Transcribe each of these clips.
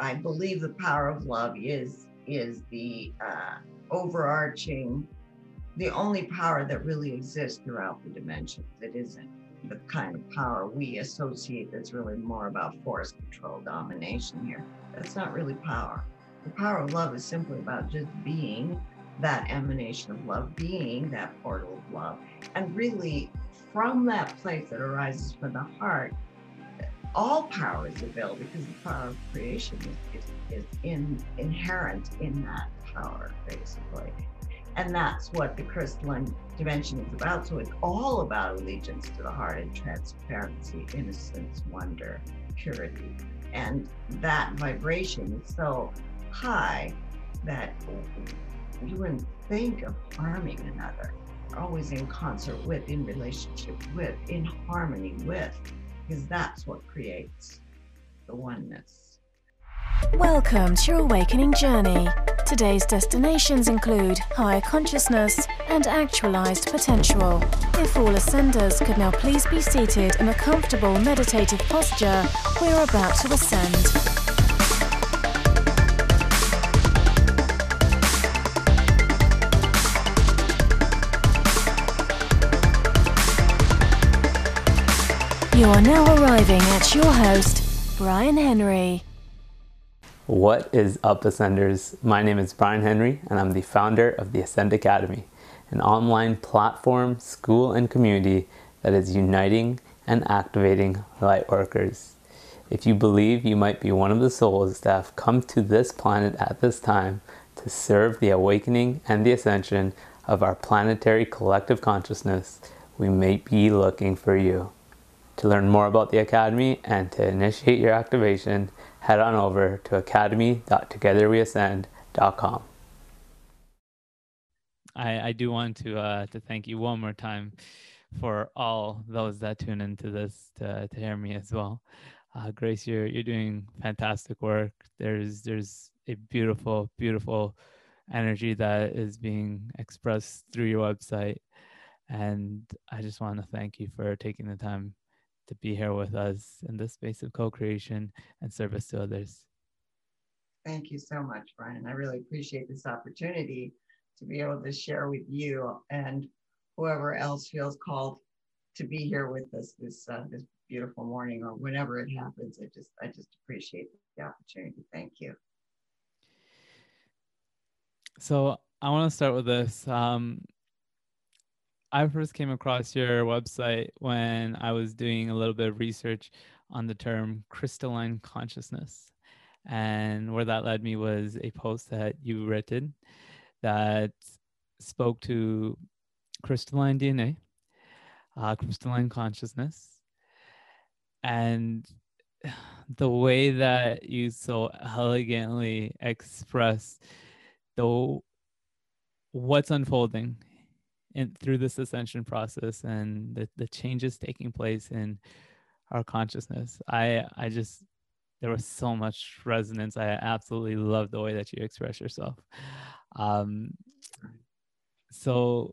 I believe the power of love is the overarching, the only power that really exists throughout the dimensions. It isn't the kind of power we associate that's really more about force, control, domination here. That's not really power. The power of love is simply about just being that emanation of love, being that portal of love. And really, from that place that arises from the heart, all power is available, because the power of creation is inherent in that power, basically. And that's what the crystalline dimension is about. So it's all about allegiance to the heart and transparency, innocence, wonder, purity. And that vibration is so high that you wouldn't think of harming another. You're always in concert with, in relationship with, in harmony with, because that's what creates the oneness. Welcome to your awakening journey. Today's destinations include higher consciousness and actualized potential. If all ascenders could now please be seated in a comfortable meditative posture, we're about to ascend. You are now arriving at your host, Brian Henry. What is up, Ascenders? My name is Brian Henry, and I'm the founder of the Ascend Academy, an online platform, school, and community that is uniting and activating lightworkers. If you believe you might be one of the souls that have come to this planet at this time to serve the awakening and the ascension of our planetary collective consciousness, we may be looking for you. To learn more about the Academy and to initiate your activation, head on over to academy.togetherweascend.com. I do want to thank you one more time for all those that tune into this to hear me as well. Grace, you're doing fantastic work. There's a beautiful, beautiful energy that is being expressed through your website. And I just want to thank you for taking the time to be here with us in this space of co-creation and service to others. Thank you so much, Brian. I really appreciate this opportunity to be able to share with you and whoever else feels called to be here with us this beautiful morning or whenever it happens. I just appreciate the opportunity. Thank you. So I want to start with this. I first came across your website when I was doing a little bit of research on the term crystalline consciousness. And where that led me was a post that you written that spoke to crystalline DNA, crystalline consciousness. And the way that you so elegantly express what's unfolding and through this ascension process and the changes taking place in our consciousness. I just, there was so much resonance. I absolutely love the way that you express yourself. So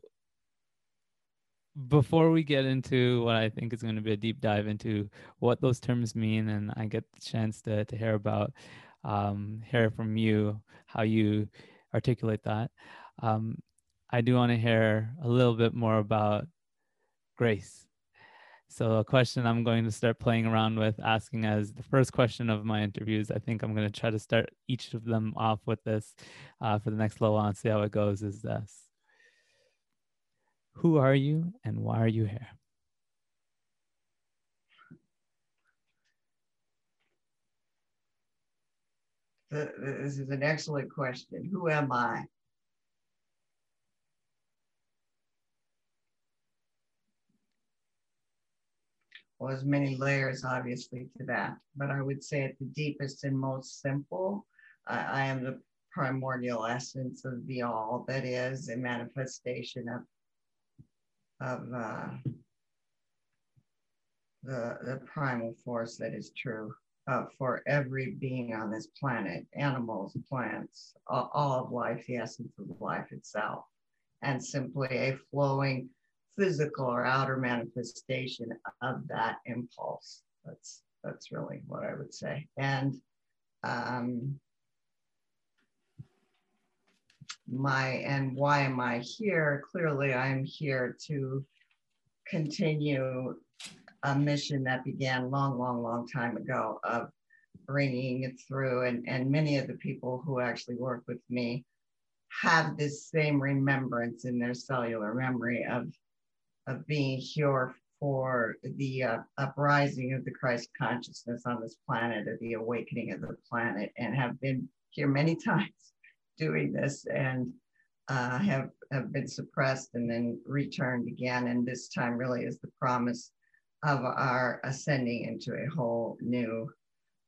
before we get into what I think is going to be a deep dive into what those terms mean, and I get the chance to hear about, hear from you, how you articulate that. I do want to hear a little bit more about grace. So a question I'm going to start playing around with asking as the first question of my interviews, I think I'm going to try to start each of them off with this for the next little while and see how it goes, is this. Who are you and why are you here? This is an excellent question. Who am I? Well, there's many layers, obviously, to that, but I would say at the deepest and most simple, I am the primordial essence of the all that is a manifestation of the primal force that is true for every being on this planet, animals, plants, all of life, the essence of life itself, and simply a flowing physical or outer manifestation of that impulse. That's really what I would say. And and why am I here? Clearly, I'm here to continue a mission that began long time ago of bringing it through. And many of the people who actually work with me have this same remembrance in their cellular memory of being here for the uprising of the Christ consciousness on this planet, or the awakening of the planet, and have been here many times doing this, and have been suppressed and then returned again. And this time really is the promise of our ascending into a whole new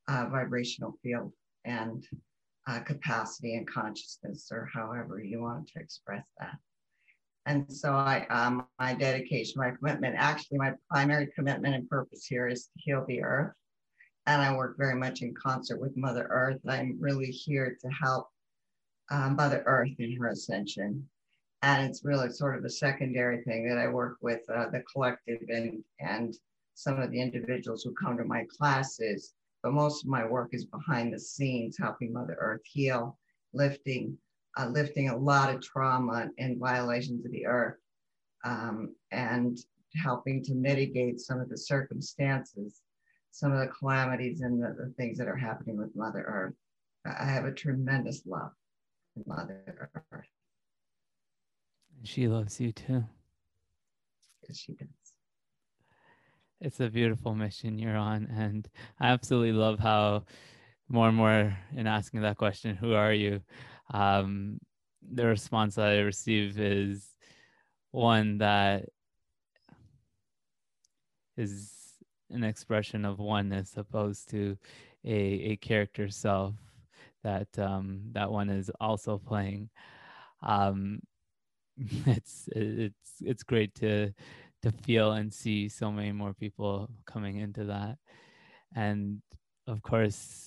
vibrational field and capacity and consciousness, or however you want to express that. And so my dedication, my commitment, actually my primary commitment and purpose here is to heal the earth. And I work very much in concert with Mother Earth. I'm really here to help Mother Earth in her ascension. And it's really sort of a secondary thing that I work with the collective and some of the individuals who come to my classes. But most of my work is behind the scenes, helping Mother Earth heal, lifting a lot of trauma and violations of the earth, and helping to mitigate some of the circumstances, some of the calamities and the things that are happening with Mother Earth. I have a tremendous love for Mother Earth. She loves you too. Yes, she does. It's a beautiful mission you're on. And I absolutely love how more and more in asking that question, who are you? The response that I receive is one that is an expression of oneness, opposed to a character self that that one is also playing. It's great to feel and see so many more people coming into that, and of course,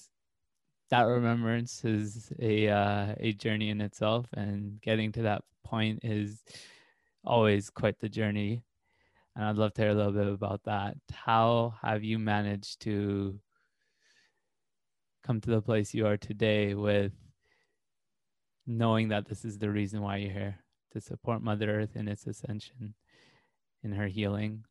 that remembrance is a journey in itself, and getting to that point is always quite the journey. And I'd love to hear a little bit about that. How have you managed to come to the place you are today with knowing that this is the reason why you're here, to support Mother Earth in its ascension, in her healing?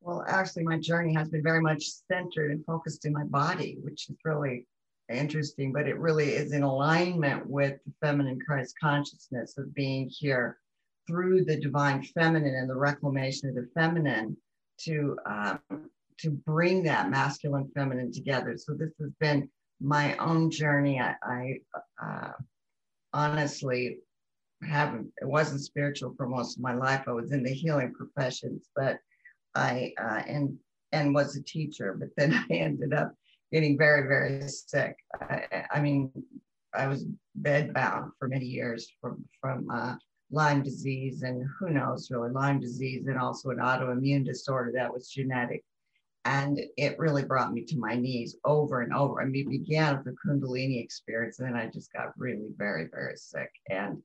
Well, actually, my journey has been very much centered and focused in my body, which is really interesting, but it really is in alignment with the feminine Christ consciousness of being here through the divine feminine and the reclamation of the feminine to bring that masculine feminine together. So this has been my own journey. I honestly it wasn't spiritual for most of my life. I was in the healing professions, but I and was a teacher, but then I ended up getting very sick. I mean, I was bedbound for many years from Lyme disease, and who knows, really, Lyme disease, and also an autoimmune disorder that was genetic. And it really brought me to my knees over and over. I mean, it began with the Kundalini experience, and then I just got really very sick, and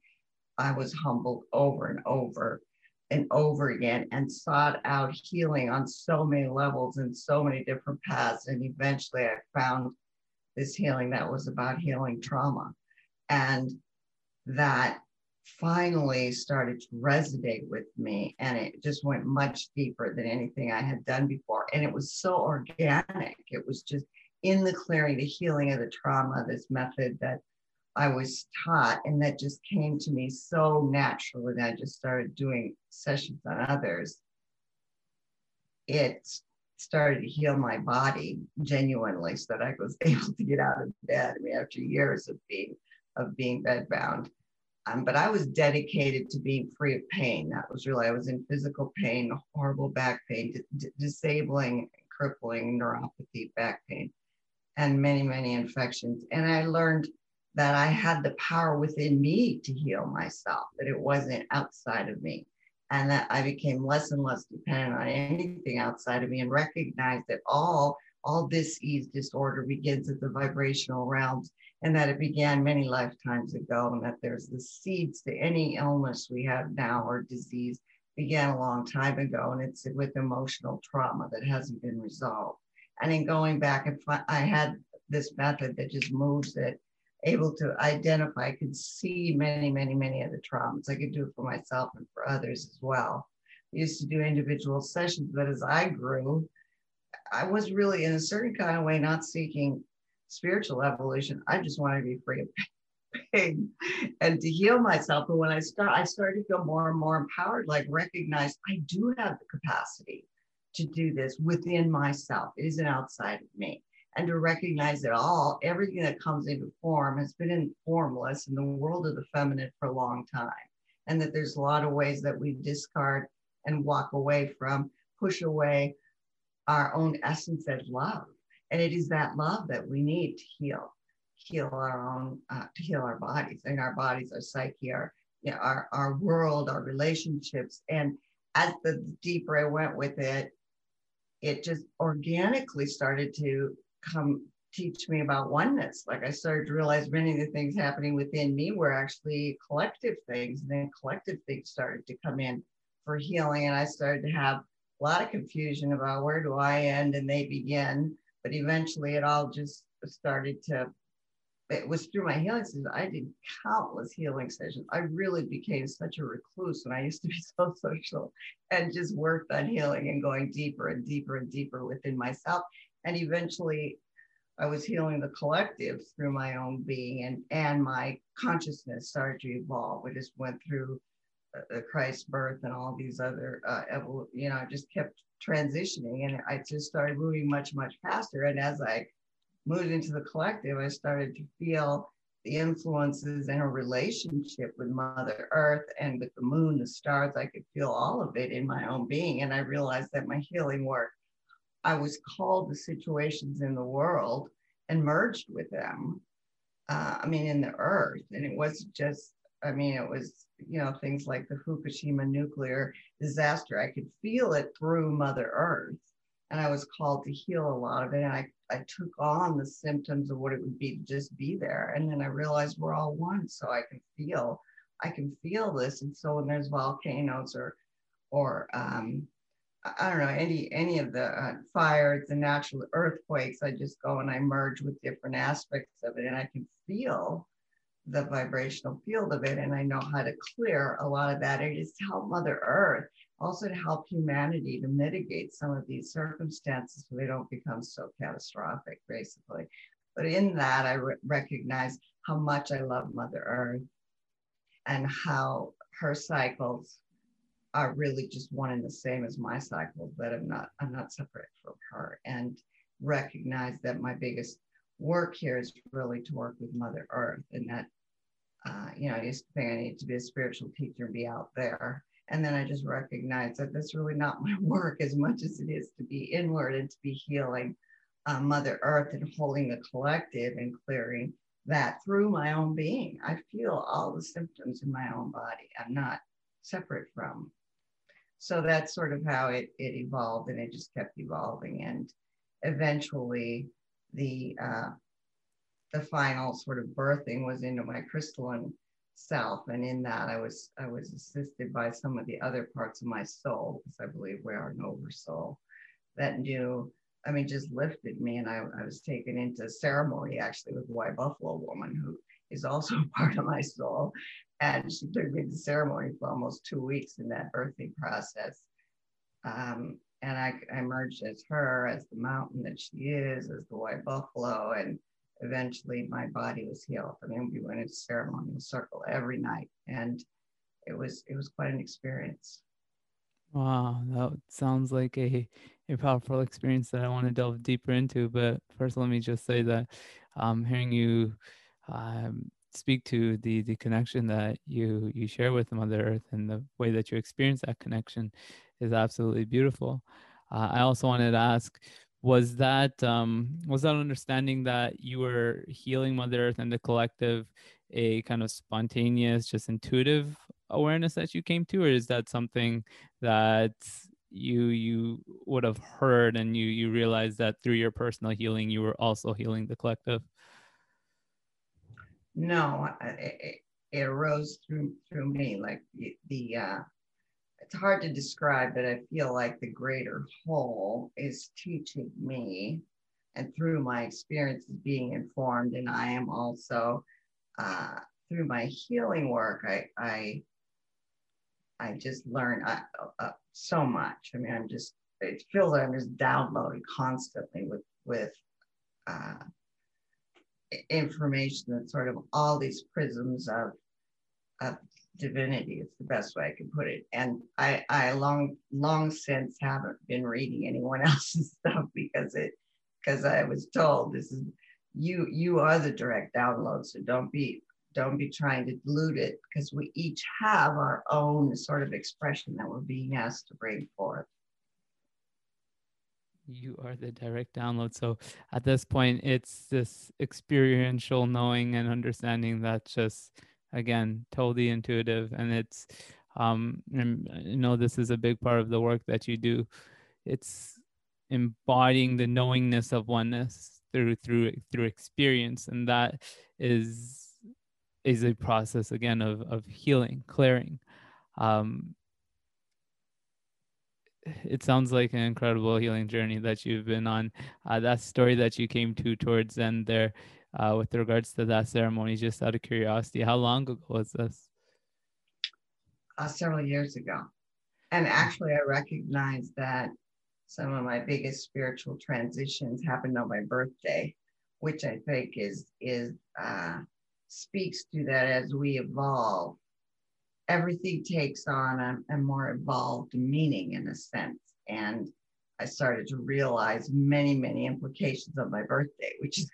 I was humbled over and over again, and sought out healing on so many levels and so many different paths. And eventually I found this healing that was about healing trauma. And that finally started to resonate with me. And it just went much deeper than anything I had done before. And it was so organic. It was just in the clearing, the healing of the trauma, this method that I was taught, and that just came to me so naturally that I just started doing sessions on others. It started to heal my body genuinely, so that I was able to get out of bed. I mean, after years of being bedbound, but I was dedicated to being free of pain. That was really, I was in physical pain, horrible back pain, disabling, crippling neuropathy, back pain, and many infections. And I learned that I had the power within me to heal myself, that it wasn't outside of me. And that I became less and less dependent on anything outside of me, and recognized that all dis-ease disorder begins at the vibrational realms, and that it began many lifetimes ago, and that there's the seeds to any illness we have now or disease began a long time ago, and it's with emotional trauma that hasn't been resolved. And in going back, if I had this method that just moves it, able to identify, I could see many, many, many of the traumas. I could do it for myself and for others as well. I used to do individual sessions, but as I grew, I was really, in a certain kind of way, not seeking spiritual evolution. I just wanted to be free of pain and to heal myself. And when I started to feel more and more empowered, like recognize I do have the capacity to do this within myself. It isn't outside of me. And to recognize that all, everything that comes into form has been formless in the world of the feminine for a long time. And that there's a lot of ways that we discard and walk away from, push away our own essence as love. And it is that love that we need to heal our own, to heal our bodies and our bodies, our psyche, our, you know, our world, our relationships. And as the deeper I went with it, it just organically started to come teach me about oneness. Like I started to realize many of the things happening within me were actually collective things. And then collective things started to come in for healing. And I started to have a lot of confusion about where do I end and they begin. But eventually it all just started to, it was through my healing sessions. I did countless healing sessions. I really became such a recluse when I used to be so social and just worked on healing and going deeper and deeper and deeper within myself. And eventually I was healing the collective through my own being, and my consciousness started to evolve. I just went through the Christ birth and all these other, you know, I just kept transitioning and I just started moving much, much faster. And as I moved into the collective, I started to feel the influences in a relationship with Mother Earth and with the moon, the stars. I could feel all of it in my own being. And I realized that my healing work, I was called to situations in the world and merged with them. I mean, in the earth. And it wasn't just, I mean, it was, you know, things like the Fukushima nuclear disaster. I could feel it through Mother Earth. And I was called to heal a lot of it. And I took on the symptoms of what it would be to just be there. And then I realized we're all one. So I can feel this. And so when there's volcanoes or I don't know, any of the fires, the natural earthquakes, I just go and I merge with different aspects of it, and I can feel the vibrational field of it, and I know how to clear a lot of that. It is to help Mother Earth, also to help humanity to mitigate some of these circumstances so they don't become so catastrophic, basically. But in that, I recognize how much I love Mother Earth and how her cycles are really just one and the same as my cycle, but I'm not separate from her, and recognize that my biggest work here is really to work with Mother Earth, and that, you know, I used to think I needed to be a spiritual teacher and be out there. And then I just recognized that that's really not my work as much as it is to be inward and to be healing Mother Earth and holding the collective and clearing that through my own being. I feel all the symptoms in my own body. I'm not separate from. So that's sort of how it evolved, and it just kept evolving. And eventually the final sort of birthing was into my crystalline self. And in that I was assisted by some of the other parts of my soul, because I believe we are an oversoul, that knew, I mean, just lifted me. And I was taken into ceremony actually with the White Buffalo Woman, who is also part of my soul. And she took me to ceremony for almost 2 weeks in that birthing process. And I emerged as her, as the mountain that she is, as the White Buffalo. And eventually my body was healed. I mean, we went into ceremonial circle every night. And it was quite an experience. Wow, that sounds like a powerful experience that I want to delve deeper into. But first, let me just say that hearing you speak to the connection that you share with Mother Earth and the way that you experience that connection is absolutely beautiful. I also wanted to ask, was that understanding that you were healing Mother Earth and the collective a kind of spontaneous, just intuitive awareness that you came to, or is that something that you would have heard and you realized that through your personal healing you were also healing the collective? No, it arose through me, like the it's hard to describe, but I feel like the greater whole is teaching me, and through my experiences being informed. And I am also, through my healing work, I just learn so much. I mean, it feels like I'm just downloading constantly with information that's sort of all these prisms of divinity. It's the best way I can put it. And I long since haven't been reading anyone else's stuff because I was told this is, you are the direct download. So don't be trying to dilute it, because we each have our own sort of expression that we're being asked to bring forth. You are the direct download. So at this point, it's this experiential knowing and understanding that's just, again, totally intuitive. And it's, and I know this is a big part of the work that you do. It's embodying the knowingness of oneness through experience. And that is a process, again, of healing, clearing. It sounds like an incredible healing journey that you've been on. That story that you came to towards end there, with regards to that ceremony, just out of curiosity, how long ago was this? Several years ago. And actually, I recognize that some of my biggest spiritual transitions happened on my birthday, which I think is speaks to that. As we evolve, everything takes on a more evolved meaning, in a sense. And I started to realize many, many implications of my birthday, which is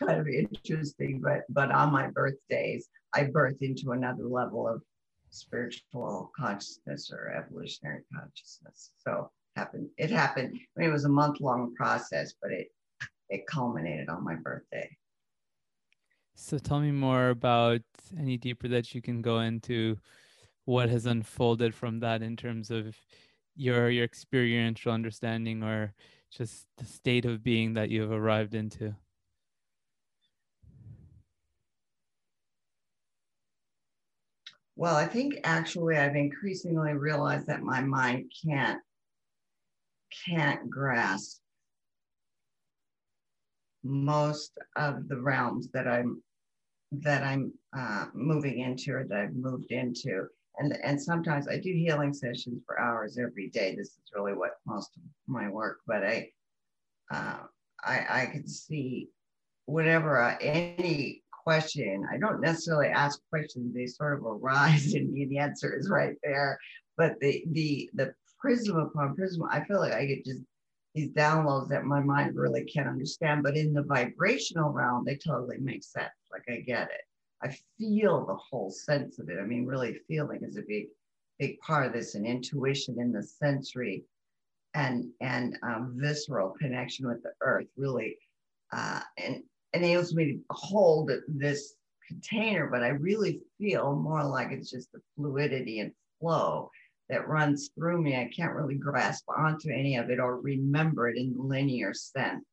kind of interesting. But on my birthdays, I birth into another level of spiritual consciousness or evolutionary consciousness. So it happened. I mean, it was a month-long process, but it culminated on my birthday. So tell me more about, any deeper that you can go into, what has unfolded from that in terms of your experiential understanding, or just the state of being that you've arrived into. Well, I think actually I've increasingly realized that my mind can't grasp most of the realms that I'm moving into, or that I've moved into. And sometimes I do healing sessions for hours every day. This is really what most of my work, but I can see whenever any question, I don't necessarily ask questions, they sort of arise in me, the answer is right there. But the prism upon prism, I feel like I could just these downloads that my mind really can't understand, but in the vibrational realm, they totally make sense. Like, I get it. I feel the whole sense of it. I mean, really feeling is a big, big part of this, and intuition in the sensory and visceral connection with the earth really and enables me to hold this container, but I really feel more like it's just the fluidity and flow that runs through me. I can't really grasp onto any of it or remember it in linear sense,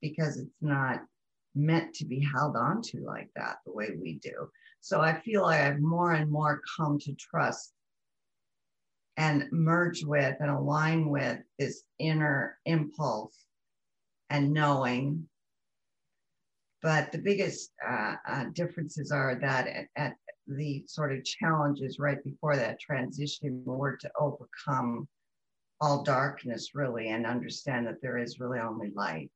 because it's not meant to be held onto like that the way we do. So I feel like I've more and more come to trust and merge with and align with this inner impulse and knowing. But the biggest differences are that at the sort of challenges right before that transition were to overcome all darkness, really, and understand that there is really only light,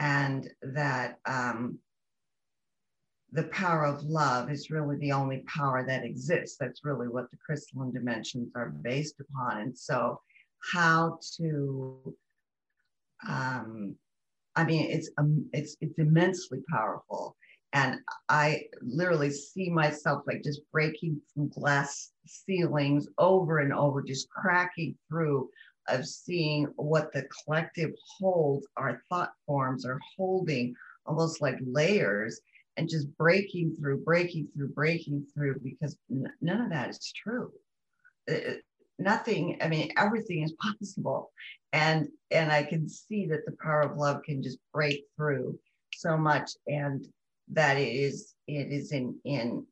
and that the power of love is really the only power that exists. That's really what the crystalline dimensions are based upon. And so how to, I mean, it's immensely powerful. And I literally see myself like just breaking through glass ceilings over and over, just cracking through, of seeing what the collective holds, our thought forms are holding, almost like layers, and just breaking through, because none of that is true. Nothing, I mean, everything is possible. And I can see that the power of love can just break through so much, and that it is in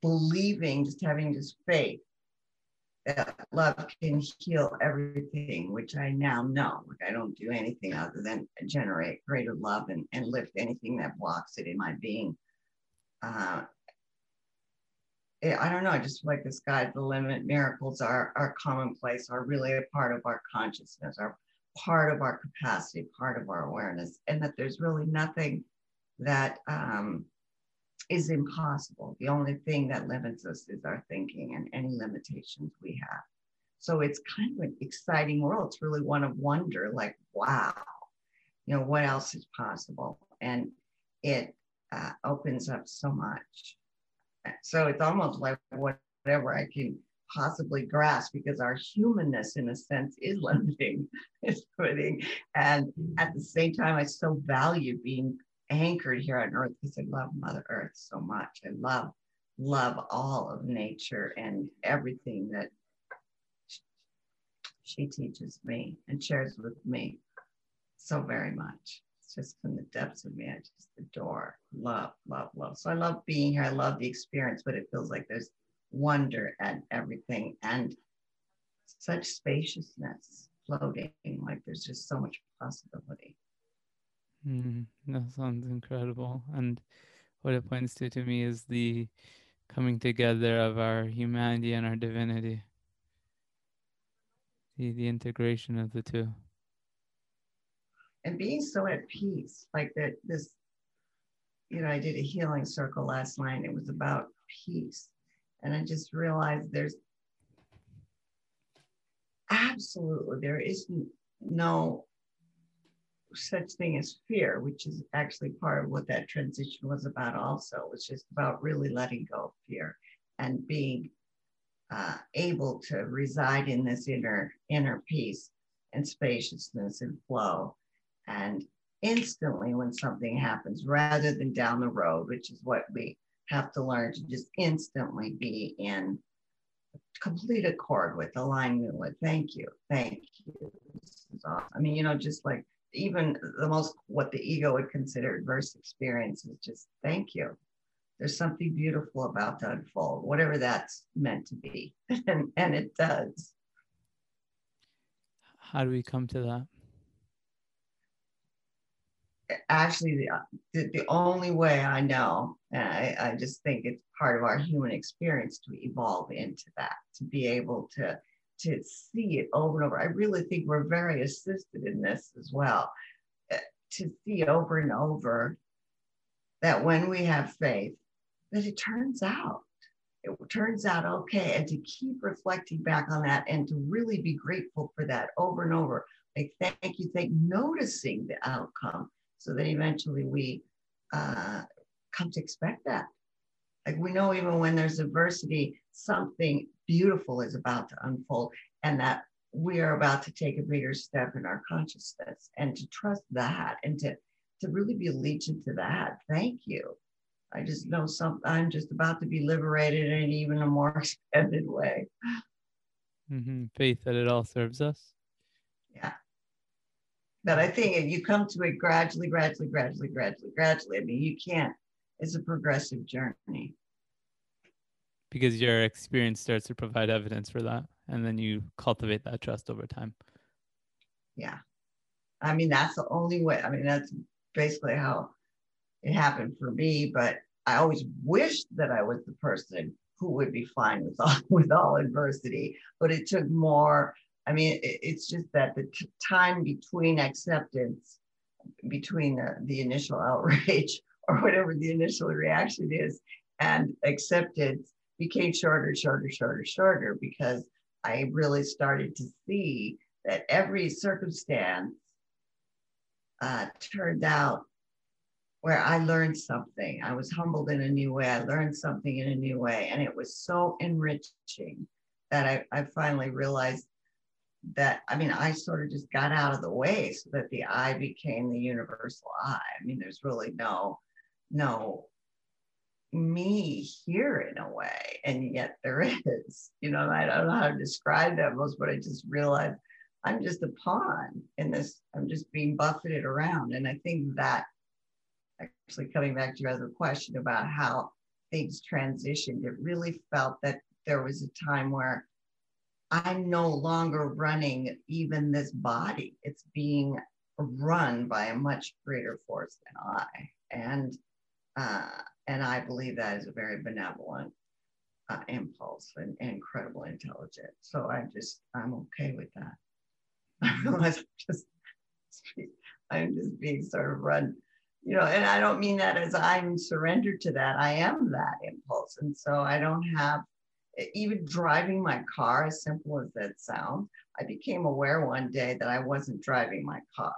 believing, just having this faith that love can heal everything, which I now know. Like, I don't do anything other than generate greater love and lift anything that blocks it in my being. I don't know. I just feel like the sky's the limit. Miracles are commonplace, are really a part of our consciousness, are part of our capacity, part of our awareness, and that there's really nothing that is impossible. The only thing that limits us is our thinking and any limitations we have. So it's kind of an exciting world. It's really one of wonder, like, wow, you know, what else is possible? And it opens up so much. So it's almost like whatever I can possibly grasp, because our humanness in a sense is limiting, is limiting. And at the same time, I so value being anchored here on Earth, because I love Mother Earth so much. I love all of nature and everything that she teaches me and shares with me so very much. It's just from the depths of me, I just adore, love. So I love being here. I love the experience, but it feels like there's wonder at everything and such spaciousness floating. Like, there's just so much possibility. That sounds incredible. And what it points to me is the coming together of our humanity and our divinity, the integration of the two, and being so at peace. Like that, this, you know, I did a healing circle last night. It was about peace, and I just realized there's absolutely, there is no such thing as fear, which is actually part of what that transition was about. Also, it was just about really letting go of fear and being able to reside in this inner peace and spaciousness and flow, and instantly when something happens, rather than down the road, which is what we have to learn, to just instantly be in complete accord with, alignment with, thank you, this is awesome. I mean, you know, just like even the most, what the ego would consider adverse experience, is just thank you. There's something beautiful about to unfold, whatever that's meant to be. And it does. How do we come to that? Actually, the only way I know, and I just think it's part of our human experience to evolve into that, to be able to see it over and over. I really think we're very assisted in this as well, to see over and over that when we have faith, that it turns out okay, and to keep reflecting back on that and to really be grateful for that over and over. Like, thank you, noticing the outcome, so that eventually we come to expect that. Like, we know even when there's adversity, something beautiful is about to unfold, and that we are about to take a bigger step in our consciousness, and to trust that and to really be allegiant to that. Thank you. I just know I'm just about to be liberated in even a more expanded way. Faith that it all serves us. Yeah. But I think you come to it gradually. I mean, you can't. It's a progressive journey. Because your experience starts to provide evidence for that, and then you cultivate that trust over time. Yeah. I mean, that's the only way. I mean, that's basically how it happened for me, but I always wished that I was the person who would be fine with all adversity, but it took more. I mean, it's just that the time between acceptance, between the initial outrage or whatever the initial reaction is, and acceptance became shorter, because I really started to see that every circumstance turned out where I learned something. I was humbled in a new way. I learned something in a new way. And it was so enriching that I finally realized that, I mean, I sort of just got out of the way so that the I became the universal I. I mean, there's really no me here in a way, and yet there is. You know, I don't know how to describe that most, but I just realized I'm just a pawn in this. I'm just being buffeted around. And I think that, actually coming back to your other question about how things transitioned, it really felt that there was a time where I'm no longer running even this body. It's being run by a much greater force than I. And I believe that is a very benevolent impulse and incredible intelligence. So I'm okay with that. I realize I'm just being sort of run, you know, and I don't mean that as I'm surrendered to that. I am that impulse. And so I don't have, even driving my car, as simple as that sounds, I became aware one day that I wasn't driving my car.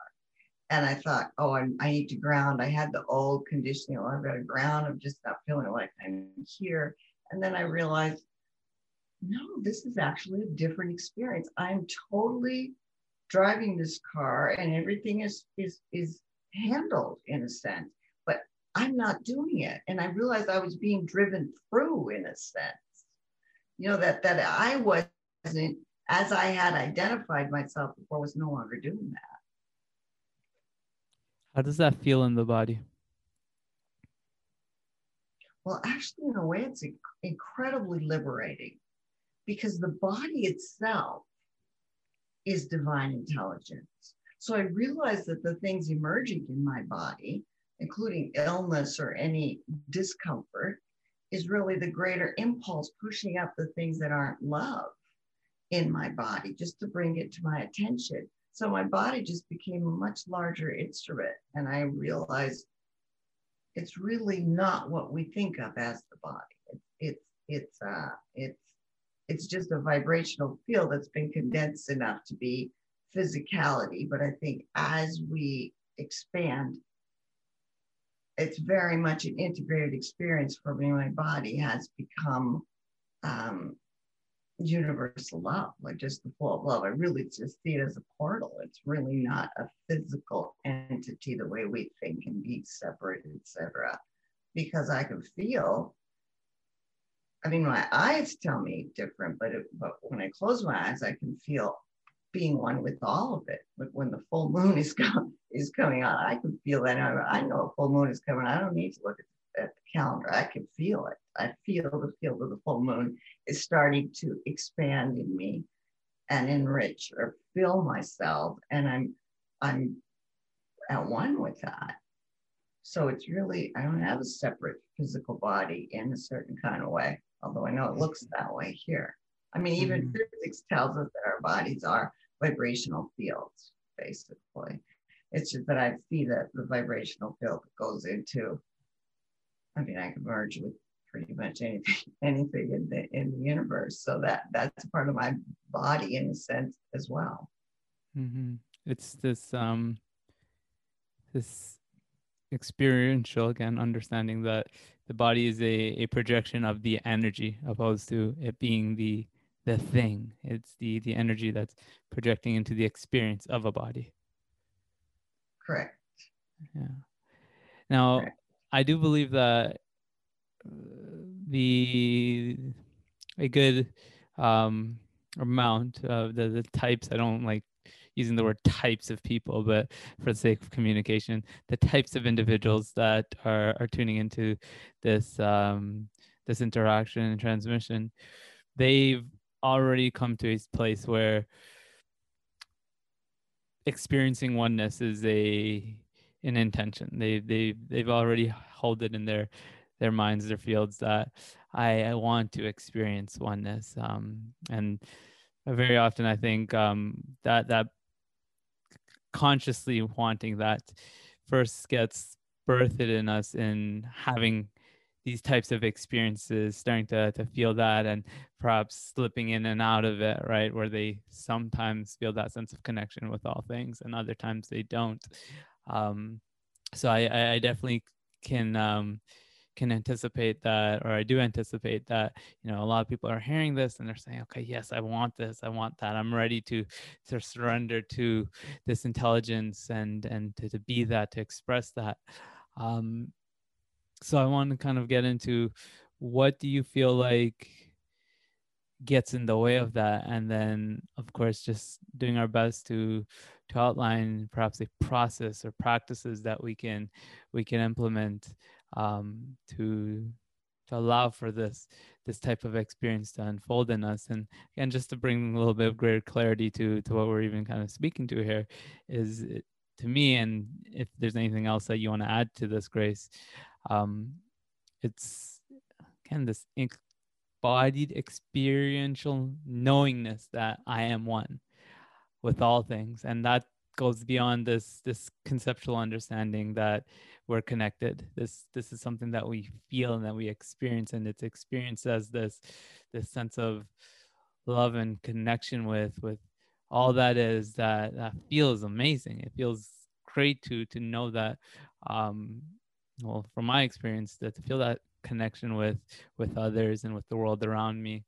And I thought, oh, I need to ground. I had the old conditioning, oh, I've got to ground. I'm just not feeling like I'm here. And then I realized, no, this is actually a different experience. I'm totally driving this car and everything is handled in a sense, but I'm not doing it. And I realized I was being driven through in a sense. You know, that I wasn't, as I had identified myself before, was no longer doing that. How does that feel in the body? Well, actually, in a way, it's incredibly liberating, because the body itself is divine intelligence. So I realized that the things emerging in my body, including illness or any discomfort, is really the greater impulse pushing up the things that aren't love in my body, just to bring it to my attention. So my body just became a much larger instrument. And I realized it's really not what we think of as the body. It's just a vibrational field that's been condensed enough to be physicality. But I think as we expand, it's very much an integrated experience for me. My body has become universal love, like just the flow of love. I really just see it as a portal. It's really not a physical entity the way we think and be separated, etc. Because I can feel, I mean, my eyes tell me different, but when I close my eyes, I can feel being one with all of it. But when the full moon is coming out, I can feel that. I know a full moon is coming. I don't need to look at the calendar. I can feel it. I feel the field of the full moon is starting to expand in me and enrich or fill myself, and I'm at one with that. So it's really, I don't have a separate physical body in a certain kind of way, although I know it looks that way here. I mean, even physics tells us that our bodies are vibrational fields, basically. It's just that I see that the vibrational field goes into, I mean, I can merge with pretty much anything in the universe. So that's part of my body in a sense as well. Mm-hmm. It's this this experiential, again, understanding that the body is a projection of the energy, opposed to it being the thing. It's the energy that's projecting into the experience of a body. Correct. Yeah. Now, correct. I do believe that a good amount of the types, I don't like using the word types of people, but for the sake of communication, the types of individuals that are tuning into this this interaction and transmission, they've already come to a place where experiencing oneness is an intention. They've already held it in their minds, their fields, that I want to experience oneness. And very often I think that consciously wanting that first gets birthed in us in having these types of experiences, starting to feel that, and perhaps slipping in and out of it, right? Where they sometimes feel that sense of connection with all things and other times they don't. So I definitely can anticipate that, or I do anticipate that, you know, a lot of people are hearing this and they're saying, okay, yes, I want this, I want that, I'm ready to surrender to this intelligence and to be that, to express that. So I want to kind of get into, what do you feel like gets in the way of that? And then, of course, just doing our best to outline perhaps a process or practices that we can implement to allow for this type of experience to unfold in us. And again, just to bring a little bit of greater clarity to what we're even kind of speaking to here is, to me, and if there's anything else that you want to add to this, Grace, it's again this embodied experiential knowingness that I am one with all things, and that goes beyond this conceptual understanding that we're connected. This is something that we feel and that we experience, and it's experienced as this sense of love and connection with all that is. That feels amazing. It feels great to know that. Well, from my experience, that to feel that connection with others and with the world around me.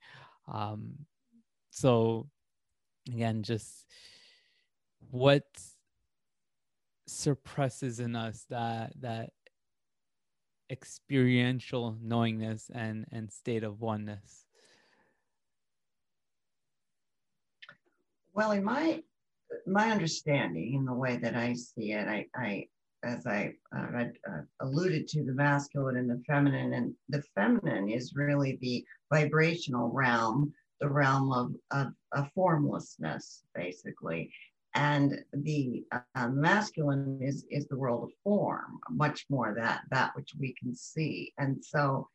So again, just what suppresses in us that experiential knowingness and state of oneness? Well, in my understanding, in the way that I see it, as I alluded to, the masculine and the feminine, and the feminine is really the vibrational realm, the realm of formlessness, basically. And the masculine is the world of form, much more that which we can see. And so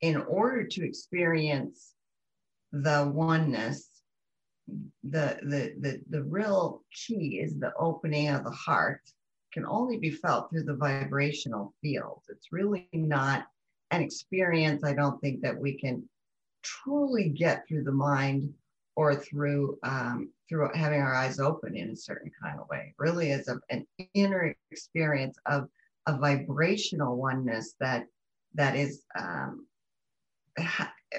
in order to experience the oneness, the real key is the opening of the heart. It can only be felt through the vibrational field. It's really not an experience, I don't think, that we can truly get through the mind or through having our eyes open in a certain kind of way. It really is an inner experience of a vibrational oneness that is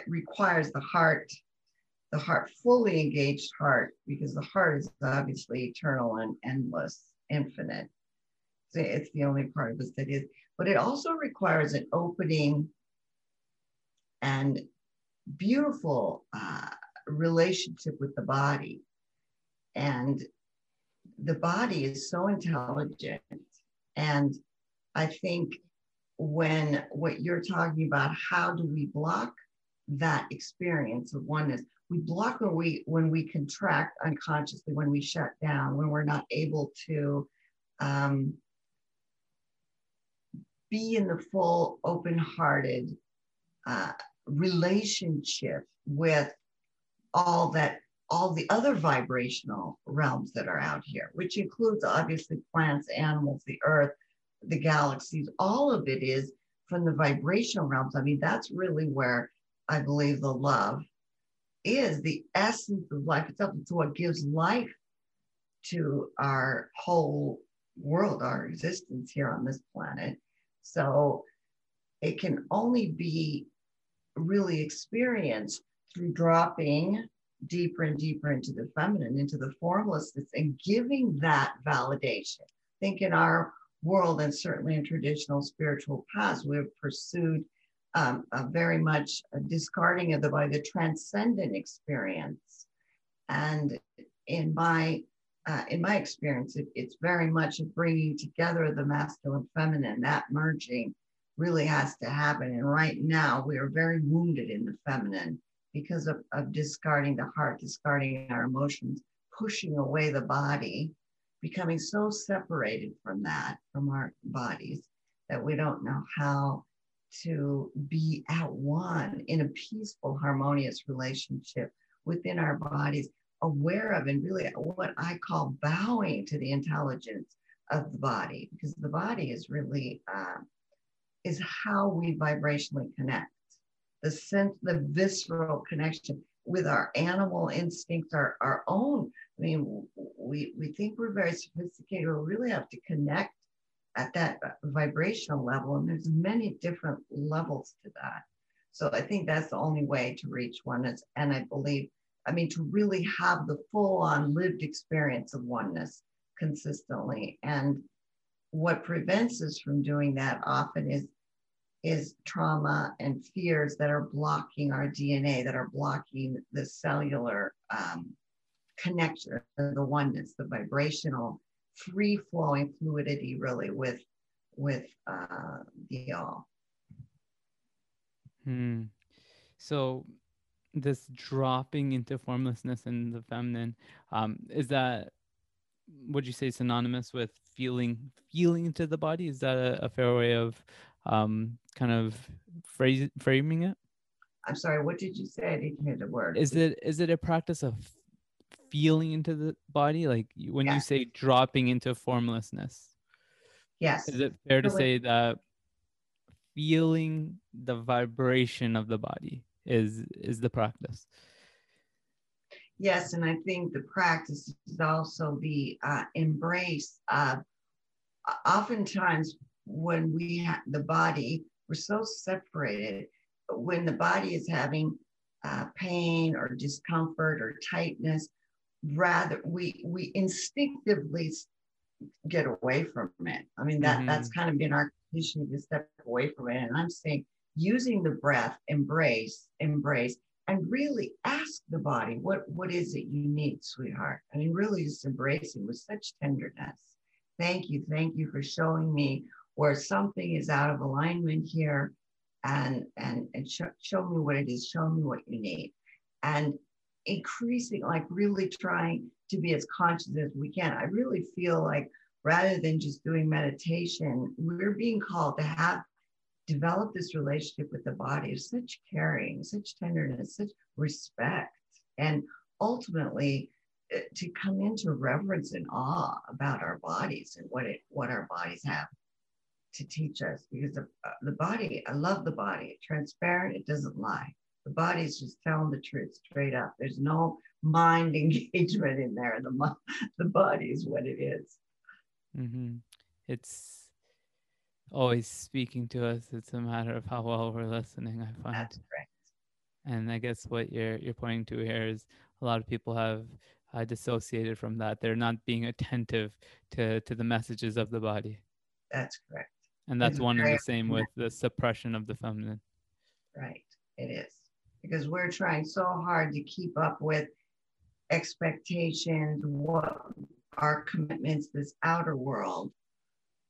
requires the heart, fully engaged heart, because the heart is obviously eternal and endless, infinite. So it's the only part of us that is, but it also requires an opening and beautiful relationship with the body. And the body is so intelligent. And I think when what you're talking about, how do we block that experience of oneness? We block when we contract unconsciously, when we shut down, when we're not able to be in the full open-hearted relationship with all the other vibrational realms that are out here, which includes obviously plants, animals, the earth, the galaxies. All of it is from the vibrational realms. I mean, that's really where I believe the love is, the essence of life itself. It's what gives life to our whole world, our existence here on this planet. So it can only be really experienced through dropping deeper and deeper into the feminine, into the formlessness, and giving that validation. I think in our world, and certainly in traditional spiritual paths, we have pursued a very much a discarding of the body, the transcendent experience. And in my experience, it's very much a bringing together the masculine, feminine. That merging really has to happen. And right now, we are very wounded in the feminine, because of discarding the heart, discarding our emotions, pushing away the body, becoming so separated from that, from our bodies, that we don't know how to be at one in a peaceful, harmonious relationship within our bodies, aware of and really what I call bowing to the intelligence of the body, because the body is really, is how we vibrationally connect. The sense, the visceral connection with our animal instincts, our own. I mean, we think we're very sophisticated. We really have to connect at that vibrational level. And there's many different levels to that. So I think that's the only way to reach oneness. And I believe, I mean, to really have the full on lived experience of oneness consistently. And what prevents us from doing that often is trauma and fears that are blocking our DNA, that are blocking the cellular connection, the oneness, the vibrational, free-flowing fluidity, really, with the all. So this dropping into formlessness in the feminine, is that, would you say, synonymous with feeling into the body? Is that a fair way of kind of framing it? I'm sorry, what did you say? I didn't hear the word. Is it a practice of feeling into the body? Like when you say dropping into formlessness. Yes. Is it fair to say that feeling the vibration of the body is the practice? Yes, and I think the practice is also the embrace of, oftentimes when we have the body, we're so separated. When the body is having pain or discomfort or tightness, rather we instinctively get away from it. I mean, that's kind of been our conditioning to step away from it. And I'm saying, using the breath, embrace, and really ask the body, what is it you need, sweetheart? I mean, really just embracing with such tenderness. Thank you for showing me where something is out of alignment here. And show me what it is, show me what you need. And increasing, like really trying to be as conscious as we can. I really feel like rather than just doing meditation, we're being called to develop this relationship with the body, such caring, such tenderness, such respect, and ultimately to come into reverence and awe about our bodies and what our bodies have to teach us, because the body, I love the body, transparent, it doesn't lie. The body's just telling the truth straight up. There's no mind engagement in there. The body is what it is. Mm-hmm. It's always speaking to us. It's a matter of how well we're listening, I find. That's correct. And I guess what you're pointing to here is a lot of people have dissociated from that. They're not being attentive to the messages of the body. That's correct. And that's one and the same with the suppression of the feminine. Right, it is. Because we're trying so hard to keep up with expectations, what our commitments, this outer world,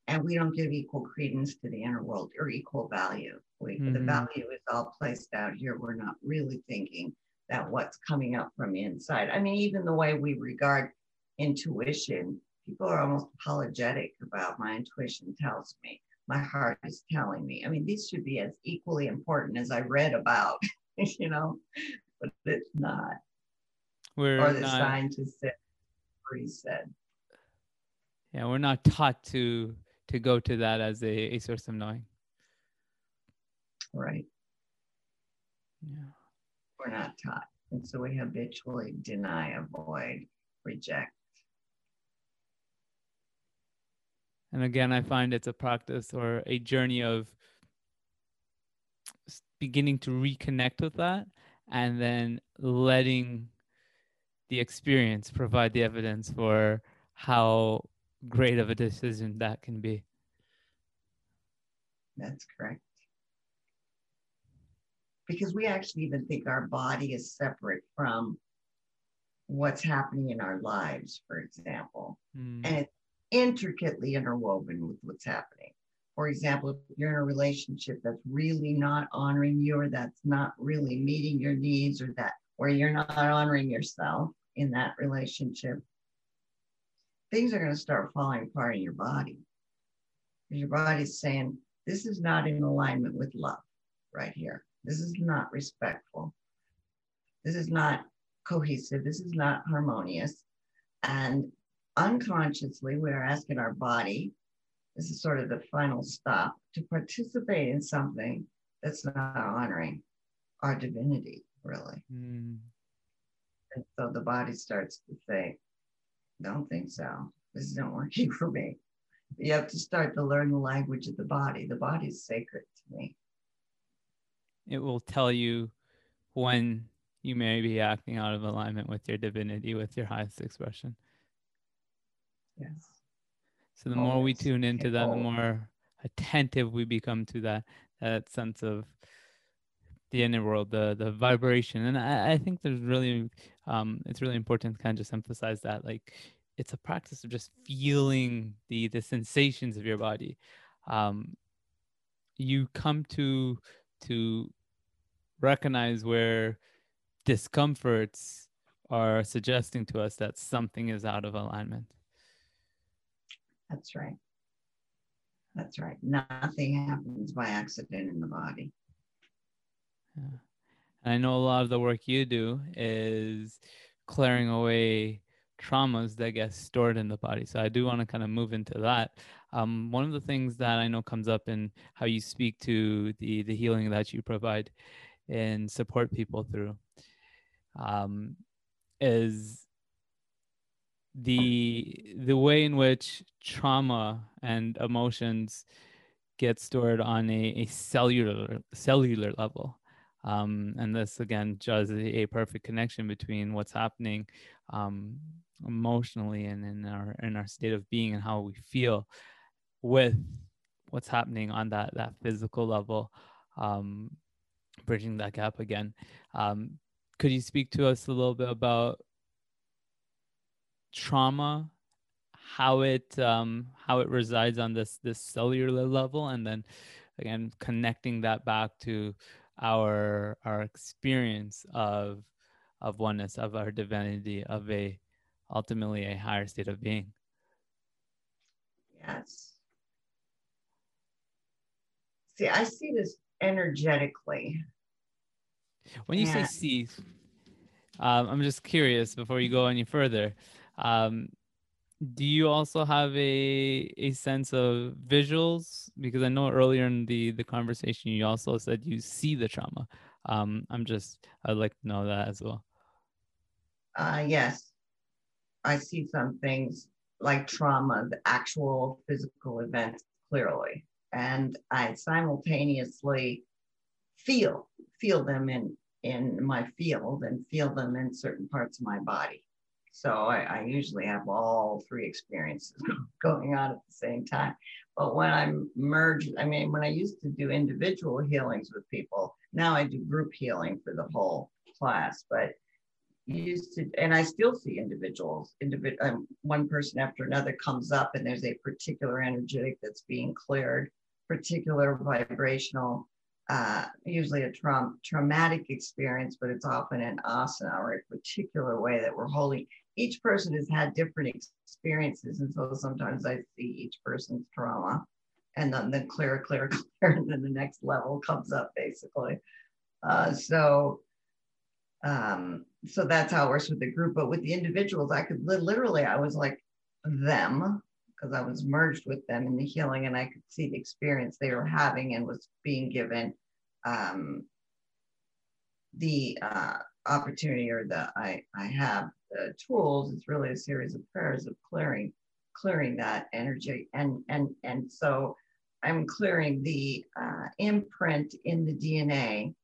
and we don't give equal credence to the inner world or equal value. The value is all placed out here. We're not really thinking that what's coming up from the inside. I mean, even the way we regard intuition, people are almost apologetic about my intuition tells me, my heart is telling me. I mean, these should be as equally important as I read about, but it's not. Scientist said, or he said. Yeah, we're not taught to go to that as a source of knowing. Right. Yeah. We're not taught. And so we habitually deny, avoid, reject. And again, I find it's a practice or a journey of beginning to reconnect with that and then letting the experience provide the evidence for how great of a decision that can be. That's correct. Because we actually even think our body is separate from what's happening in our lives, for example. And it's intricately interwoven with what's happening. For example, if you're in a relationship that's really not honoring you, or that's not really meeting your needs, or that where you're not honoring yourself in that relationship, things are going to start falling apart in your body. Because your body's saying, this is not in alignment with love right here. This is not respectful. This is not cohesive. This is not harmonious. And unconsciously, we are asking our body, this is sort of the final stop, to participate in something that's not honoring our divinity, really. And so the body starts to say, don't think so. This isn't working for me. But you have to start to learn the language of the body. The body is sacred to me. It will tell you when you may be acting out of alignment with your divinity, with your highest expression. Yes. So the more we tune into that, the more attentive we become to that sense of the inner world, the vibration. And I think there's really, it's really important to kind of just emphasize that, like, it's a practice of just feeling the sensations of your body. You come to recognize where discomforts are suggesting to us that something is out of alignment. That's right. That's right. Nothing happens by accident in the body. Yeah. I know a lot of the work you do is clearing away traumas that get stored in the body. So I do want to kind of move into that. One of the things that I know comes up in how you speak to the healing that you provide and support people through is the way in which trauma and emotions get stored on a cellular level. And this, again, draws a perfect connection between what's happening emotionally and in our state of being and how we feel with what's happening on that physical level, bridging that gap again. Could you speak to us a little bit about trauma, how it resides on this cellular level, and then again connecting that back to our experience of oneness, of our divinity, of ultimately a higher state of being? Yes. See, I see this energetically. When you say see, I'm just curious before you go any further. Do you also have a sense of visuals? Because I know earlier in the conversation, you also said you see the trauma. I'd like to know that as well. Yes. I see some things like trauma, the actual physical events clearly. And I simultaneously feel them in my field and feel them in certain parts of my body. So I usually have all three experiences going on at the same time. But when I'm merged, I mean, when I used to do individual healings with people, now I do group healing for the whole class. But used to, and I still see individuals, one person after another comes up, and there's a particular energetic that's being cleared, particular vibrational, usually a traumatic experience, but it's often an asana or a particular way that we're holding. Each person has had different experiences, and so sometimes I see each person's trauma, and then the clear, and then the next level comes up, basically. So that's how it works with the group. But with the individuals, I could literally, I was like them, because I was merged with them in the healing, and I could see the experience they were having and was being given the opportunity, or I have the tools. It's really a series of prayers of clearing that energy. And so I'm clearing the imprint in the DNA,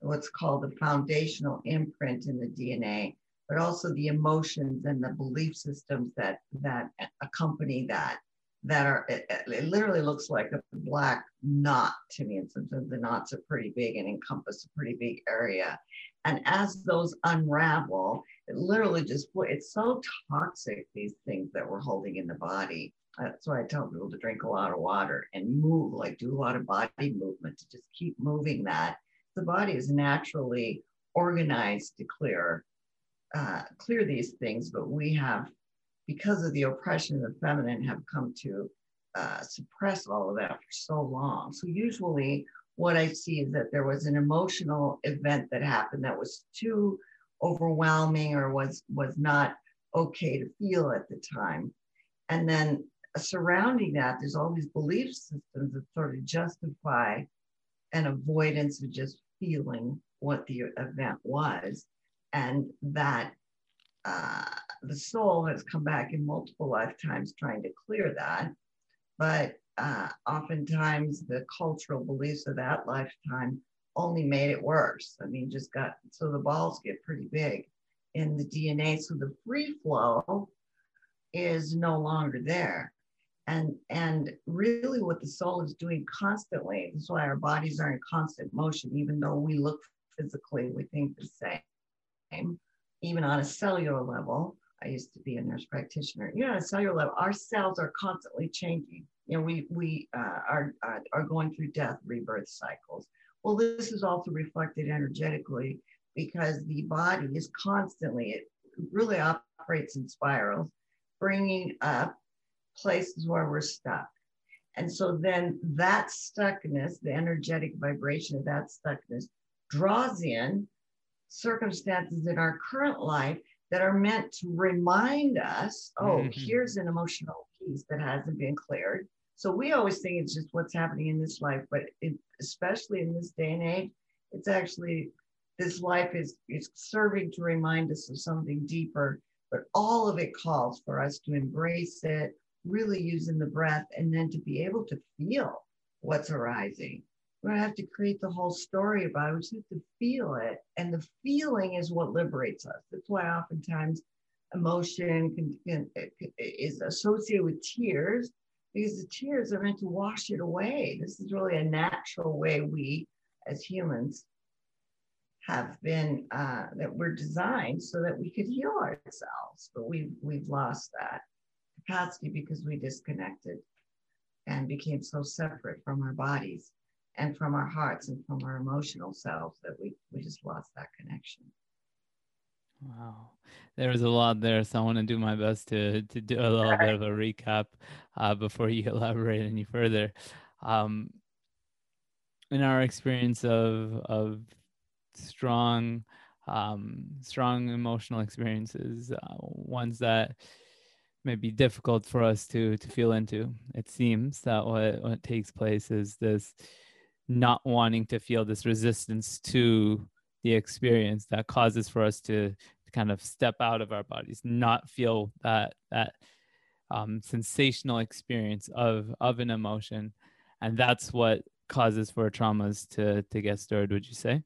what's called the foundational imprint in the DNA, but also the emotions and the belief systems that accompany that are, it literally looks like a black knot to me. And sometimes the knots are pretty big and encompass a pretty big area. And as those unravel, it literally just, it's so toxic, these things that we're holding in the body. That's why I tell people to drink a lot of water and move, like do a lot of body movement to just keep moving that. The body is naturally organized to clear these things, but we have, because of the oppression of the feminine, have come to suppress all of that for so long. So usually what I see is that there was an emotional event that happened that was too overwhelming or was not okay to feel at the time. And then surrounding that, there's all these belief systems that sort of justify an avoidance of just feeling what the event was. And that the soul has come back in multiple lifetimes trying to clear that. But oftentimes the cultural beliefs of that lifetime only made it worse. I mean, just got, so the balls get pretty big in the DNA. So the free flow is no longer there. And really what the soul is doing constantly, that's why our bodies are in constant motion, even though we look physically, we think the same, even on a cellular level. I used to be a nurse practitioner. You know, on a cellular level, our cells are constantly changing. You know, we are going through death, rebirth cycles. Well, this is also reflected energetically because the body is constantly, it really operates in spirals, bringing up places where we're stuck. And so then that stuckness, the energetic vibration of that stuckness, draws in circumstances in our current life that are meant to remind us, oh, here's an emotional piece that hasn't been cleared. So we always think it's just what's happening in this life, but it, especially in this day and age, it's actually, this life is serving to remind us of something deeper, but all of it calls for us to embrace it, really using the breath, and then to be able to feel what's arising. We don't have to create the whole story about it, we just have to feel it. And the feeling is what liberates us. That's why oftentimes emotion is associated with tears, because the tears are meant to wash it away. This is really a natural way we, as humans, have been, that we're designed so that we could heal ourselves. But we've lost that capacity because we disconnected and became so separate from our bodies and from our hearts and from our emotional selves that we just lost that connection. Wow. There was a lot there. So I want to do my best to do a little bit of a recap before you elaborate any further. In our experience of strong, strong emotional experiences, ones that may be difficult for us to feel into, it seems that what takes place is this not wanting to feel, this resistance to the experience that causes for us to kind of step out of our bodies, not feel that sensational experience of an emotion. And that's what causes for traumas to get stirred, would you say?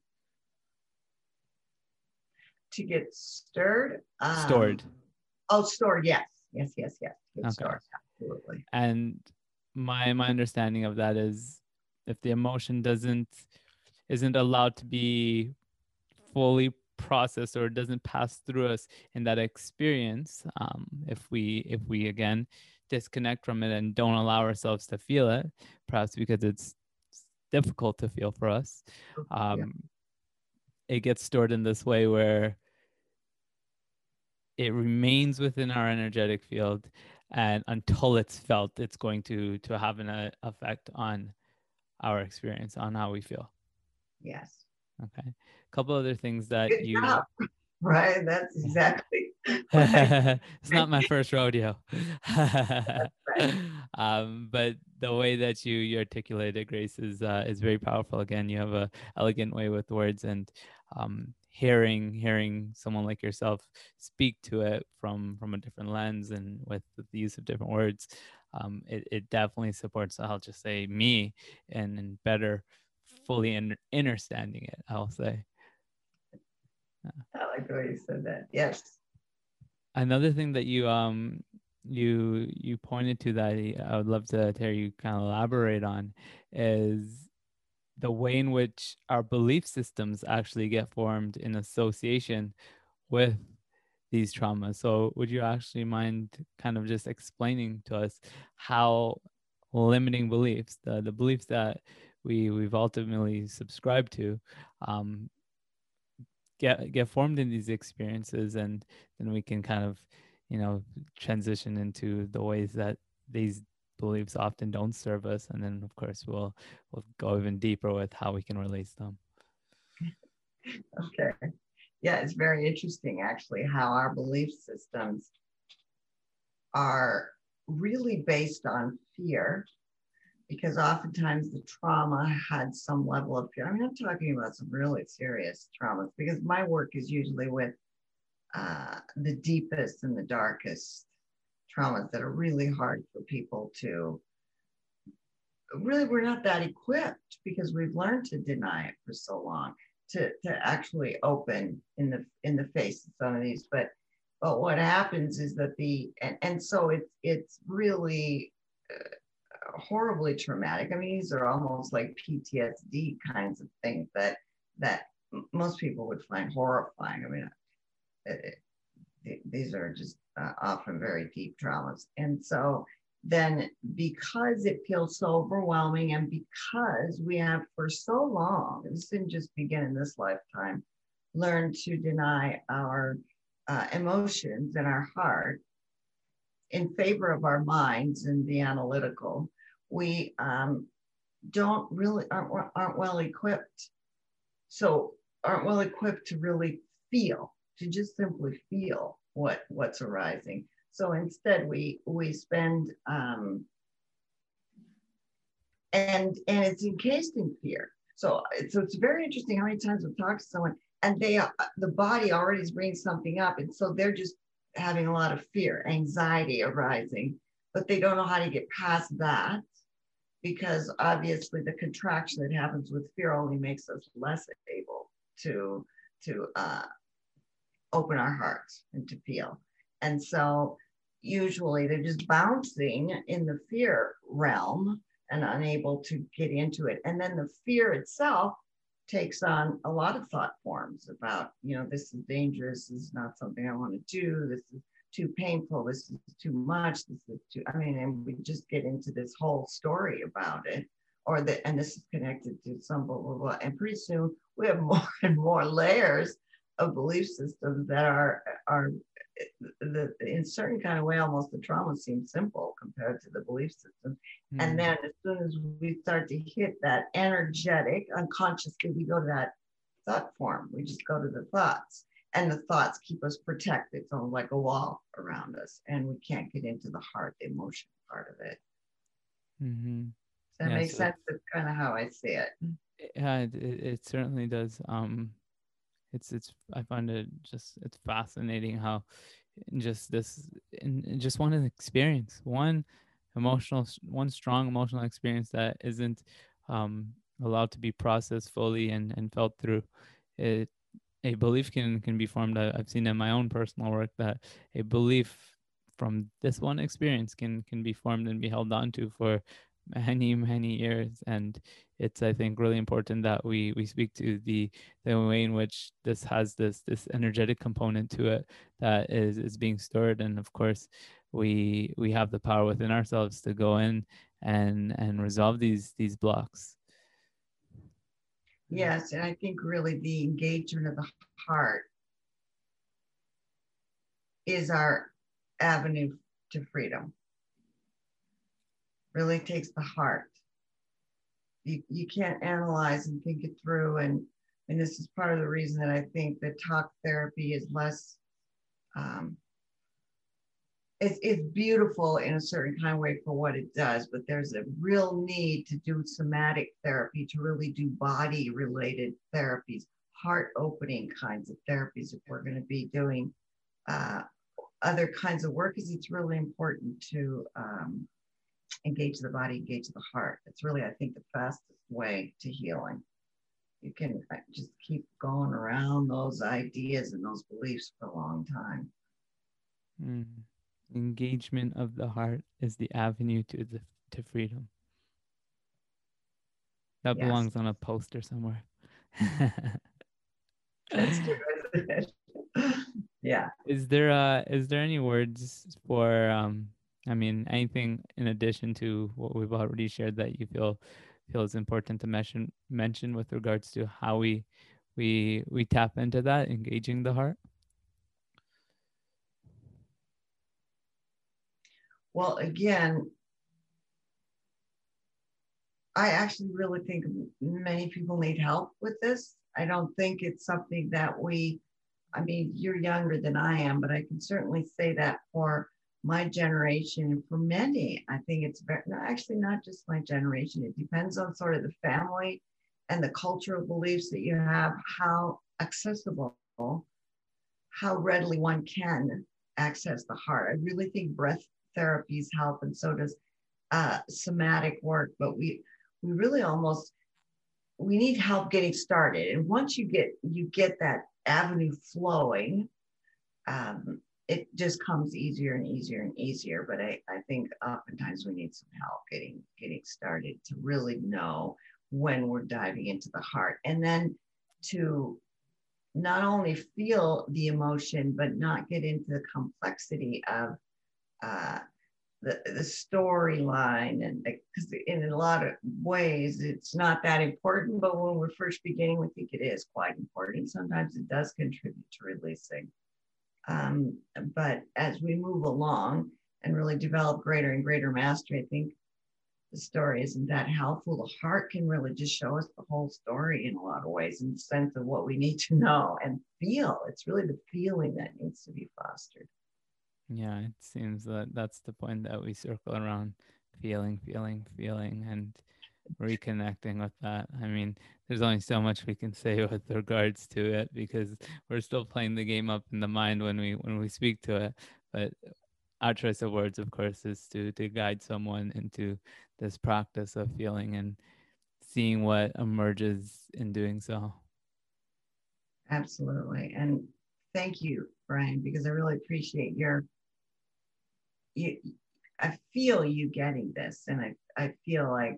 To get stirred? Stored, yes. Yes. Okay. Stored, absolutely. And my understanding of that is, if the emotion isn't allowed to be fully processed or doesn't pass through us in that experience, if we again disconnect from it and don't allow ourselves to feel it, perhaps because it's difficult to feel for us, it gets stored in this way where it remains within our energetic field, and until it's felt, it's going to have an effect on our experience, on how we feel. Yes. Okay. A couple other things that Right. That's exactly. It's not my first rodeo. That's right. But the way that you articulated, Grace, is very powerful. Again, you have an elegant way with words, and hearing someone like yourself speak to it from a different lens and with the use of different words, it definitely supports, I'll just say, me and better fully understanding it, I'll say. I like the way you said that. Yes. Another thing that you you pointed to that I would love to hear you kind of elaborate on is the way in which our belief systems actually get formed in association with these traumas. So would you actually mind kind of just explaining to us how limiting beliefs, the beliefs that we've ultimately subscribed to, get formed in these experiences, and then we can kind of, transition into the ways that these beliefs often don't serve us, and then of course we'll go even deeper with how we can release them. Okay. Yeah, it's very interesting actually how our belief systems are really based on fear, because oftentimes the trauma had some level of fear. I mean, I'm talking about some really serious traumas, because my work is usually with the deepest and the darkest traumas that are really hard for people to, really, we're not that equipped because we've learned to deny it for so long, to actually open in the face of some of these. But what happens is that so it's really horribly traumatic. I mean, these are almost like PTSD kinds of things that most people would find horrifying. I mean, these are just often very deep traumas. And so then because it feels so overwhelming and because we have for so long, this didn't just begin in this lifetime, learned to deny our emotions and our heart in favor of our minds and the analytical, we aren't well equipped. So aren't well equipped to really feel, to just simply feel what's arising. So instead we spend, and it's encased in fear. So it's very interesting how many times we've talked to someone and the body already brings something up. And so they're just having a lot of fear, anxiety arising, but they don't know how to get past that because obviously the contraction that happens with fear only makes us less able to open our hearts and to feel. And so usually they're just bouncing in the fear realm and unable to get into it. And then the fear itself takes on a lot of thought forms about, you know, this is dangerous, this is not something I want to do, this is too painful, this is too much, this is too, I mean, and we just get into this whole story about it, or that, and this is connected to some blah, blah, blah. And pretty soon we have more and more layers of belief systems that are in a certain kind of way, almost the trauma seems simple compared to the belief system. Mm. And then as soon as we start to hit that energetic, unconsciously, we go to that thought form. We just go to the thoughts, and the thoughts keep us protected. It's almost like a wall around us, and we can't get into the heart, the emotion part of it. Mm-hmm. Does that make sense? That's kind of how I see it. Yeah, it certainly does. It's I find it just, it's fascinating how just this, in just one experience, one strong emotional experience that isn't allowed to be processed fully and felt through it, a belief can be formed. I've seen in my own personal work that a belief from this one experience can be formed and be held onto for many years. And it's, I think, really important that we speak to the way in which this has this energetic component to it that is being stored. And of course we have the power within ourselves to go in and resolve these blocks. Yes. And I think really the engagement of the heart is our avenue to freedom. Really takes the heart. You can't analyze and think it through. And this is part of the reason that I think that talk therapy is less, it's beautiful in a certain kind of way for what it does, but there's a real need to do somatic therapy, to really do body related therapies, heart opening kinds of therapies. If we're gonna be doing other kinds of work, because it's really important to, engage the body, engage the heart. It's really, I think, the fastest way to healing. You can just keep going around those ideas and those beliefs for a long time. Mm. Engagement of the heart is the avenue to freedom. That belongs on a poster somewhere. That's true, isn't it? Yeah. Is there any words for anything in addition to what we've already shared that you feel is important to mention with regards to how we tap into that, engaging the heart? Well, again, I actually really think many people need help with this. I don't think it's something that you're younger than I am, but I can certainly say that for my generation, for many, I think it's actually not just my generation. It depends on sort of the family and the cultural beliefs that you have, how accessible, how readily one can access the heart. I really think breath therapies help, and so does somatic work, but we really we need help getting started. And once you get that avenue flowing, it just comes easier and easier and easier. But I think oftentimes we need some help getting started to really know when we're diving into the heart. And then to not only feel the emotion, but not get into the complexity of the storyline, and because in a lot of ways it's not that important, but when we're first beginning, we think it is quite important. Sometimes it does contribute to releasing. But as we move along and really develop greater and greater mastery, I think the story isn't that helpful. The heart can really just show us the whole story in a lot of ways, in the sense of what we need to know and feel. It's really the feeling that needs to be fostered. Yeah, it seems that that's the point that we circle around, feeling, and reconnecting with that. I mean, there's only so much we can say with regards to it, because we're still playing the game up in the mind when we speak to it. But our choice of words, of course, is to guide someone into this practice of feeling and seeing what emerges in doing so. Absolutely. And thank you, Brian, because I really appreciate I feel you getting this, and I feel like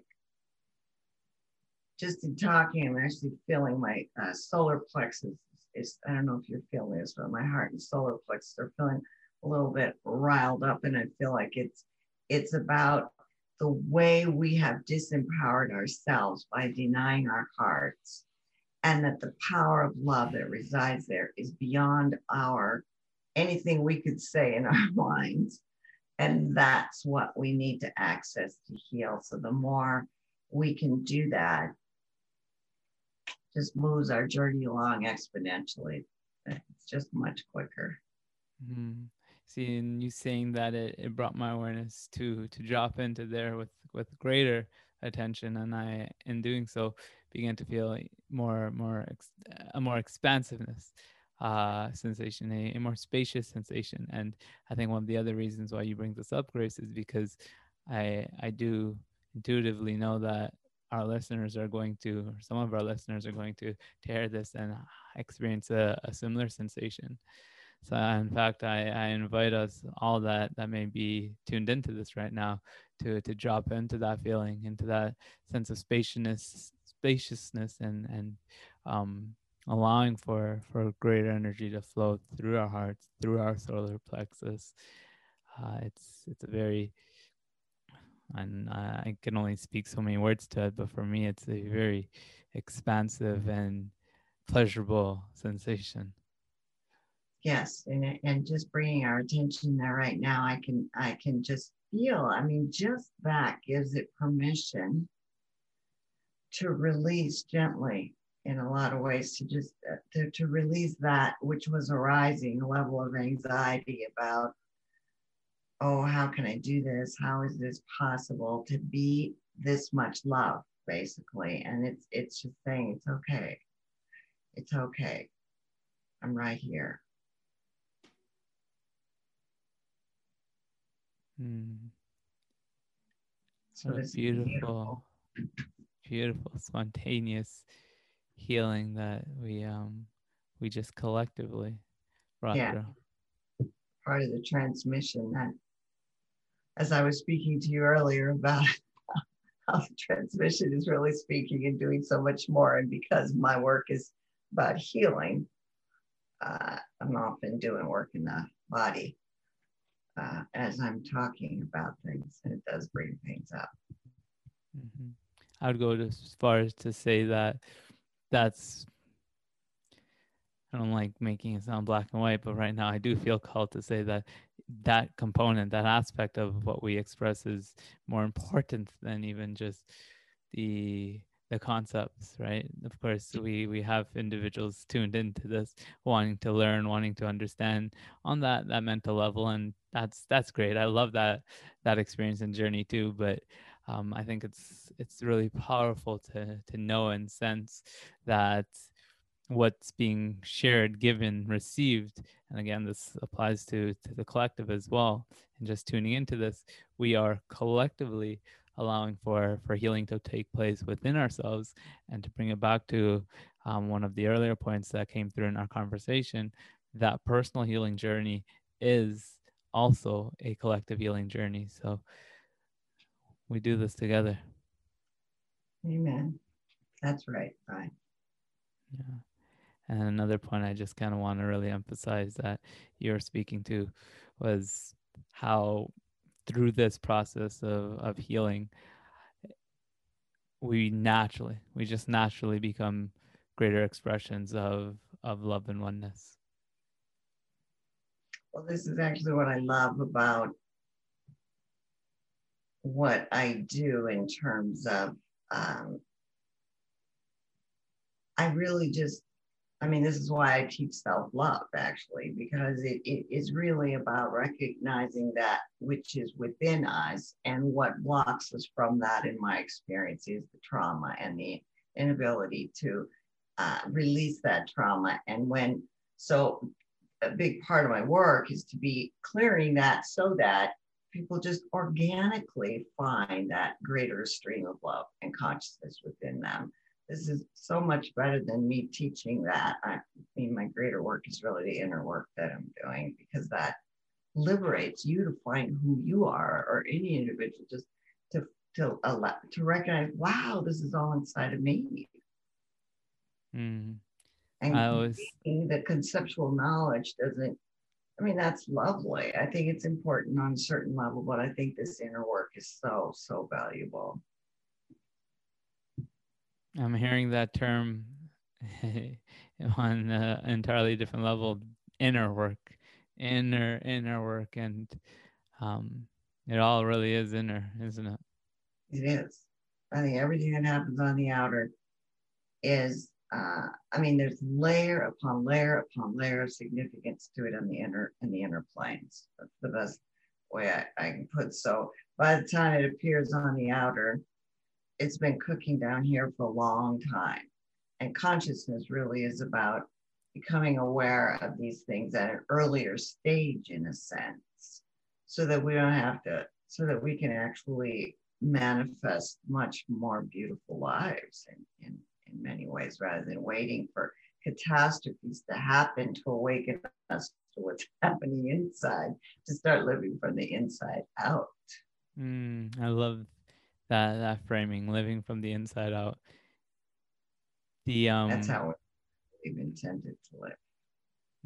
just in talking, I'm actually feeling my solar plexus is, I don't know if you're feeling this, but my heart and solar plexus are feeling a little bit riled up, and I feel like it's about the way we have disempowered ourselves by denying our hearts, and that the power of love that resides there is beyond anything we could say in our minds. And that's what we need to access to heal. So the more we can do that, just moves our journey along exponentially. It's just much quicker. Mm-hmm. See, and you saying that it brought my awareness to drop into there with greater attention, and I, in doing so, began to feel a more expansiveness sensation, a more spacious sensation. And I think one of the other reasons why you bring this up, Grace, is because I do intuitively know that some of our listeners are going to hear this and experience a similar sensation. So in fact, I invite us all that may be tuned into this right now to drop into that feeling, into that sense of spaciousness, and allowing for greater energy to flow through our hearts, through our solar plexus. It's a very, and I can only speak so many words to it, but for me, it's a very expansive and pleasurable sensation. Yes, and just bringing our attention there right now, I can just feel. I mean, just that gives it permission to release gently in a lot of ways, to just to release that which was arising, a level of anxiety about, oh, how can I do this? How is this possible to be this much love, basically? And it's just saying it's okay. I'm right here. So this beautiful spontaneous healing that we just collectively brought through. Part of the transmission that, as I was speaking to you earlier about how the transmission is really speaking and doing so much more, and because my work is about healing, I'm often doing work in the body as I'm talking about things, and it does bring things up. Mm-hmm. I would go as far as to say that's, I don't like making it sound black and white, but right now I do feel called to say that component, that aspect of what we express is more important than even just the concepts, right? Of course, we have individuals tuned into this, wanting to learn, wanting to understand on that mental level, and that's great. I love that experience and journey too. But I think it's really powerful to know and sense that what's being shared, given, received, and again, this applies to the collective as well. And just tuning into this, we are collectively allowing for healing to take place within ourselves. And to bring it back to one of the earlier points that came through in our conversation, that personal healing journey is also a collective healing journey. So we do this together. Amen. That's right, Brian. Yeah. And another point I just kind of want to really emphasize that you're speaking to was how through this process of healing, we just naturally become greater expressions of love and oneness. Well, this is actually what I love about what I do in terms of, this is why I teach self-love, actually, because it is really about recognizing that which is within us, and what blocks us from that, in my experience, is the trauma and the inability to release that trauma. And a big part of my work is to be clearing that so that people just organically find that greater stream of love and consciousness within them. This is so much better than me teaching that. I mean, my greater work is really the inner work that I'm doing, because that liberates you to find who you are, or any individual, just to recognize, wow, this is all inside of me. Mm. And the conceptual knowledge doesn't, that's lovely. I think it's important on a certain level, but I think this inner work is so, so valuable. I'm hearing that term on an entirely different level, inner work. And it all really is inner, isn't it? It is. I think everything that happens on the outer is, there's layer upon layer of significance to it in the inner planes. That's the best way I can put it. So by the time it appears on the outer, it's been cooking down here for a long time. And consciousness really is about becoming aware of these things at an earlier stage, in a sense, so that we can actually manifest much more beautiful lives in many ways, rather than waiting for catastrophes to happen to awaken us to what's happening inside, to start living from the inside out. I love that framing, living from the inside out. That's how we've intended to live.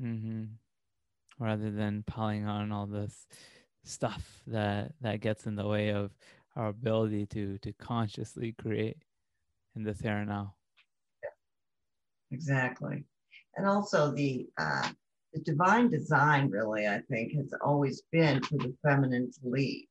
Mm-hmm. Rather than piling on all this stuff that gets in the way of our ability to consciously create in this here and now. Exactly. And also the divine design, really, I think, has always been for the feminine to lead.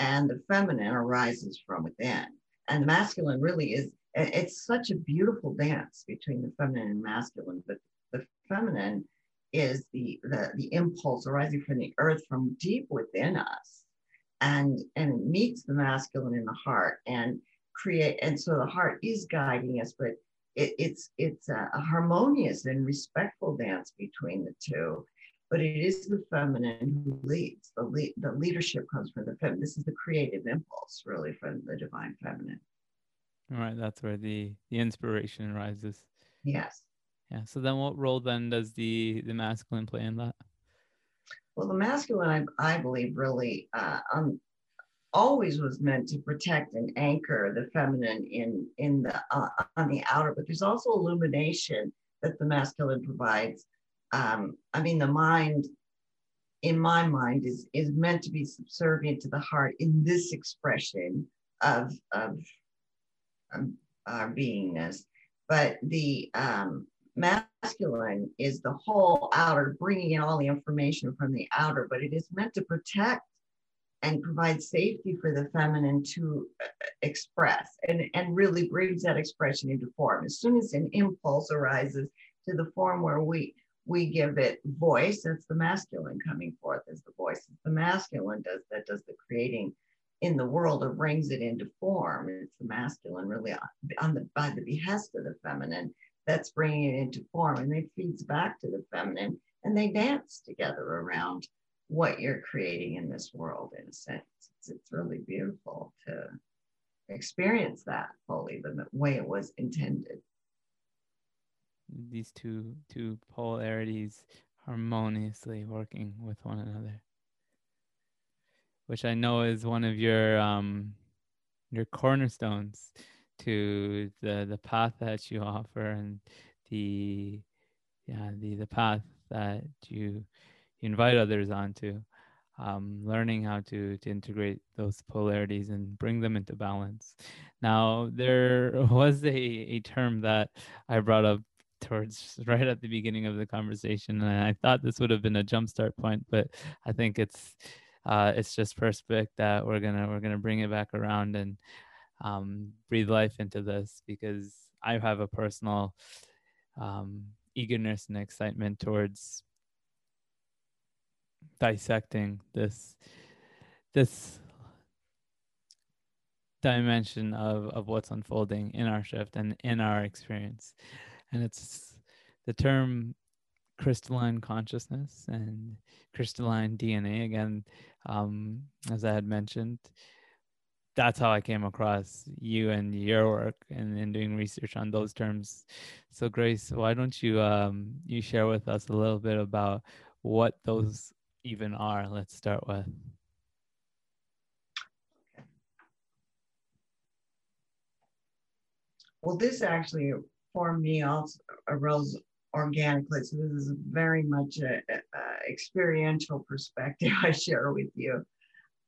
And the feminine arises from within. And the masculine really is, it's such a beautiful dance between the feminine and masculine, but the feminine is the impulse arising from the earth, from deep within us, and it meets the masculine in the heart and so the heart is guiding us, but it's a harmonious and respectful dance between the two. But it is the feminine who leads. The leadership comes from the feminine. This is the creative impulse, really, from the divine feminine. All right, that's where the inspiration arises. Yes. Yeah. So then, what role then does the masculine play in that? Well, the masculine, I believe, really always was meant to protect and anchor the feminine in the on the outer. But there's also illumination that the masculine provides. The mind, in my mind, is meant to be subservient to the heart in this expression of our beingness. But the masculine is the whole outer, bringing in all the information from the outer, but it is meant to protect and provide safety for the feminine to express, and really brings that expression into form. As soon as an impulse arises to the form where we give it voice, it's the masculine coming forth as the voice. It's the masculine does the creating in the world, or brings it into form. It's the masculine really by the behest of the feminine that's bringing it into form, and it feeds back to the feminine, and they dance together around what you're creating in this world, in a sense. It's really beautiful to experience that fully, the way it was intended. These two polarities harmoniously working with one another, which I know is one of your cornerstones to the path that you offer, and the path that you invite others onto. learning how to integrate those polarities and bring them into balance. Now, there was a term that I brought up towards right at the beginning of the conversation, and I thought this would have been a jumpstart point, but I think it's just perspic that we're gonna bring it back around and breathe life into this, because I have a personal eagerness and excitement towards dissecting this dimension of what's unfolding in our shift and in our experience. And it's the term crystalline consciousness and crystalline DNA. Again, as I had mentioned, that's how I came across you and your work and doing research on those terms. So Grace, why don't you you share with us a little bit about what those even are? Let's start with. Well, this actually for me also arose organically. So this is very much a experiential perspective I share with you.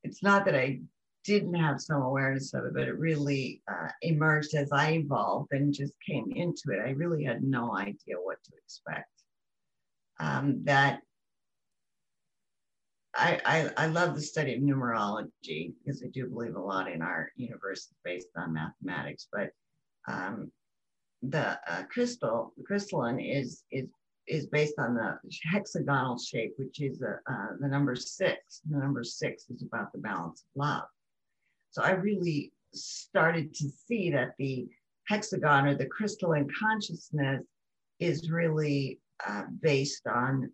It's not that I didn't have some awareness of it, but it really emerged as I evolved and just came into it. I really had no idea what to expect. That I love the study of numerology, because I do believe a lot in our universe is based on mathematics, but the crystalline is based on the hexagonal shape, which is the number six. The number six is about the balance of love. So I really started to see that the hexagon or the crystalline consciousness is really based on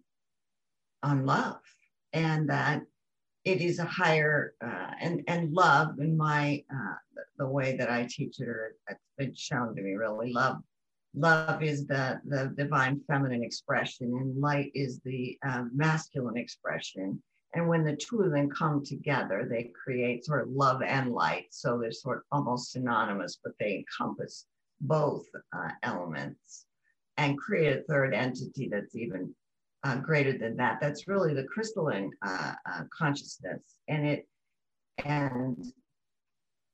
love, and that it is a higher and love in my the way that I teach it, or it's been shown to me, really love is the divine feminine expression, and light is the masculine expression. And when the two of them come together, they create sort of love and light. So they're sort of almost synonymous, but they encompass both elements and create a third entity that's even greater than that. That's really the crystalline consciousness, and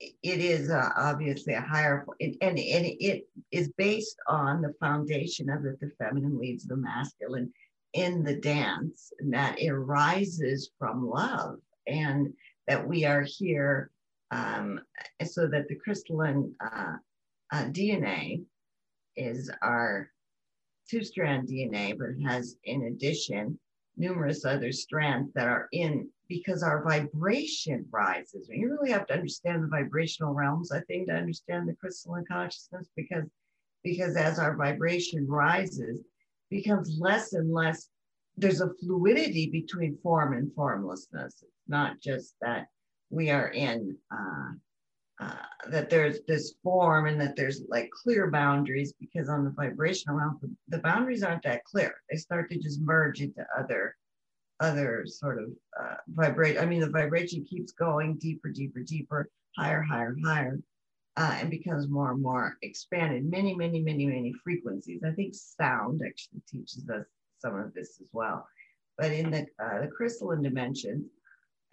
it is obviously a higher, and it is based on the foundation of that the feminine leads the masculine in the dance, and that it arises from love, and that we are here so that the crystalline DNA is our two-strand DNA, but it has, in addition, numerous other strands that are in, because our vibration rises. You really have to understand the vibrational realms, I think, to understand the crystalline consciousness, because as our vibration rises, becomes less and less, there's a fluidity between form and formlessness. It's not just that we are in, that there's this form and that there's like clear boundaries, because on the vibrational realm, the boundaries aren't that clear. They start to just merge into other sort of vibration. I mean, the vibration keeps going deeper, deeper, deeper, higher, higher, higher, and becomes more and more expanded. Many, many, many, many frequencies. I think sound actually teaches us some of this as well. But in the crystalline dimension,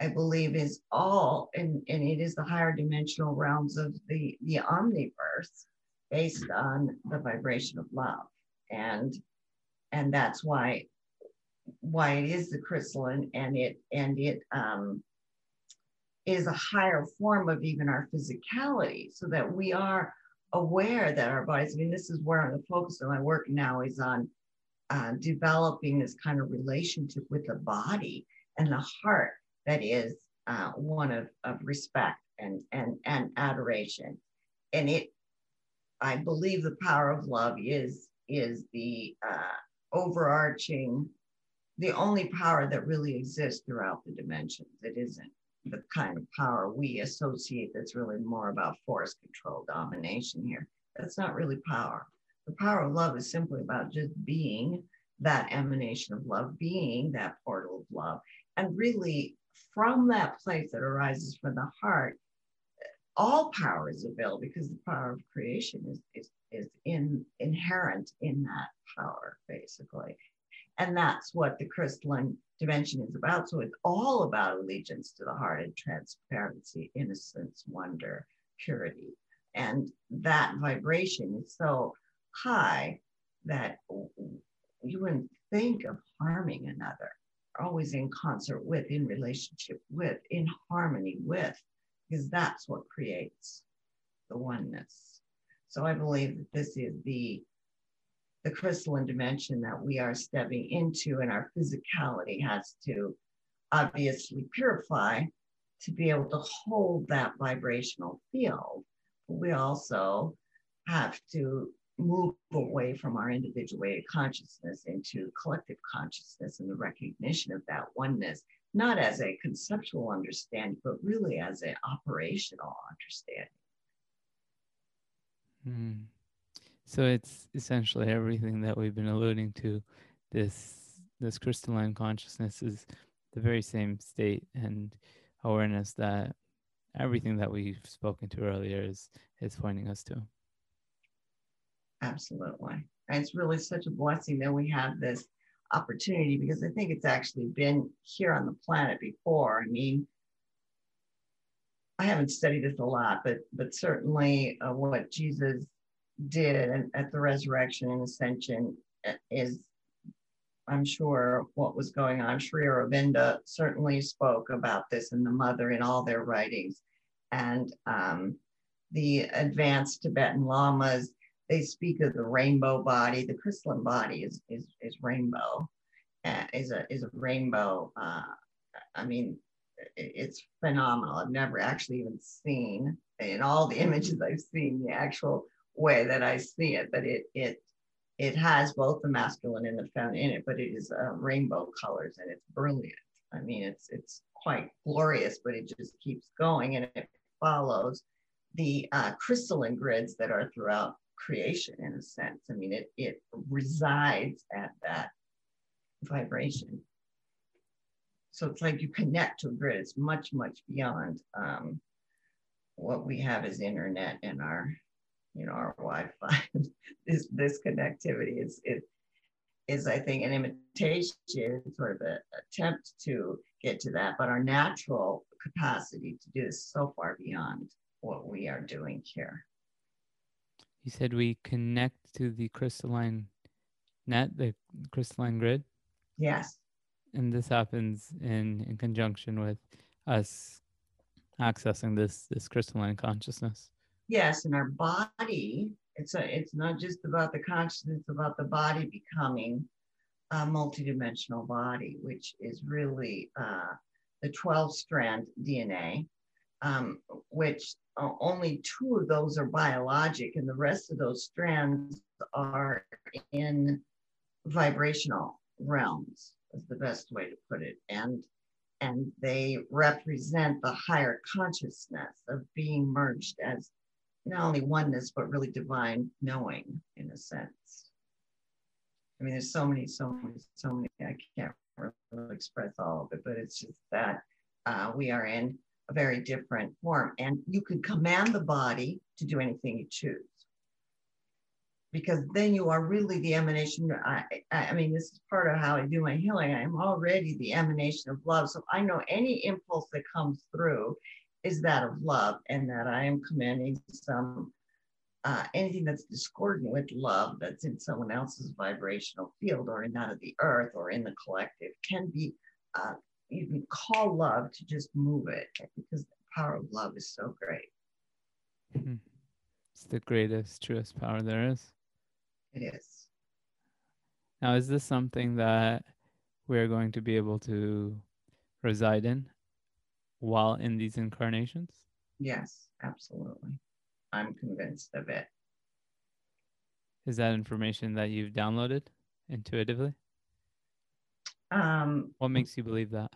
I believe is all, and it is the higher dimensional realms of the omniverse based on the vibration of love. And that's why it is the crystalline, and it is a higher form of even our physicality, so that we are aware that our bodies, I mean, this is where the focus of my work now is on developing this kind of relationship with the body and the heart that is one of respect and adoration. And I believe the power of love is the overarching, the only power that really exists throughout the dimensions. It isn't the kind of power we associate that's really more about force, control, domination here. That's not really power. The power of love is simply about just being that emanation of love, being that portal of love. And really, from that place that arises from the heart, all power is available, because the power of creation is inherent in that power, basically. And that's what the crystalline dimension is about. So it's all about allegiance to the heart and transparency, innocence, wonder, purity. And that vibration is so high that you wouldn't think of harming another. Always in concert with, in relationship with, in harmony with, because that's what creates the oneness. So I believe that this is the crystalline dimension that we are stepping into, and our physicality has to obviously purify to be able to hold that vibrational field. But we also have to move away from our individuated consciousness into collective consciousness and the recognition of that oneness, not as a conceptual understanding, but really as an operational understanding. Mm. So it's essentially everything that we've been alluding to. This crystalline consciousness is the very same state and awareness that everything that we've spoken to earlier is pointing us to. Absolutely. And it's really such a blessing that we have this opportunity, because I think it's actually been here on the planet before. I mean, I haven't studied this a lot, but certainly what Jesus did at the resurrection and ascension is, I'm sure, what was going on. Sri Aurobindo certainly spoke about this, and the mother in all their writings. And the advanced Tibetan lamas, they speak of the rainbow body. The crystalline body is rainbow, is a rainbow. I mean, it's phenomenal. I've never actually even seen, in all the images I've seen, the actual way that I see it. But it has both the masculine and the feminine in it. But it is rainbow colors, and it's brilliant. I mean, it's quite glorious. But it just keeps going, and it follows the crystalline grids that are throughout creation, in a sense. I mean, it resides at that vibration. So it's like you connect to a grid. It's much, much beyond what we have as internet and our Wi-Fi. this connectivity is, I think, an imitation, sort of an attempt to get to that. But our natural capacity to do is so far beyond what we are doing here. You said we connect to the crystalline net, the crystalline grid? Yes. And this happens in conjunction with us accessing this crystalline consciousness. Yes, and our body, it's not just about the consciousness, it's about the body becoming a multidimensional body, which is really the 12-strand DNA, which only two of those are biologic, and the rest of those strands are in vibrational realms, is the best way to put it. And they represent the higher consciousness of being merged as not only oneness, but really divine knowing, in a sense. I mean, there's so many, I can't really express all of it, but it's just that we are in a very different form, and you can command the body to do anything you choose, because then you are really the emanation. I mean, this is part of how I do my healing. I am already the emanation of love, so I know any impulse that comes through is that of love, and that I am commanding some anything that's discordant with love, that's in someone else's vibrational field or in that of the earth or in the collective, can be you can call love to just move it, because the power of love is so great. It's the greatest, truest power there is. It is. Now, is this something that we're going to be able to reside in while in these incarnations? Yes, absolutely. I'm convinced of it. Is that information that you've downloaded intuitively? What makes you believe that?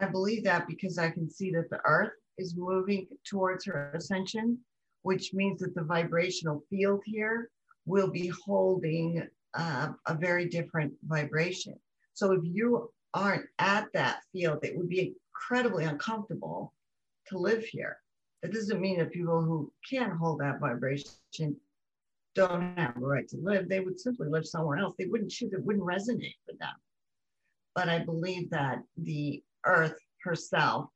I believe that because I can see that the earth is moving towards her ascension, which means that the vibrational field here will be holding a very different vibration. So if you aren't at that field, it would be incredibly uncomfortable to live here. That doesn't mean that people who can't hold that vibration don't have the right to live. They would simply live somewhere else. They wouldn't choose. It wouldn't resonate with them. but I believe that the earth herself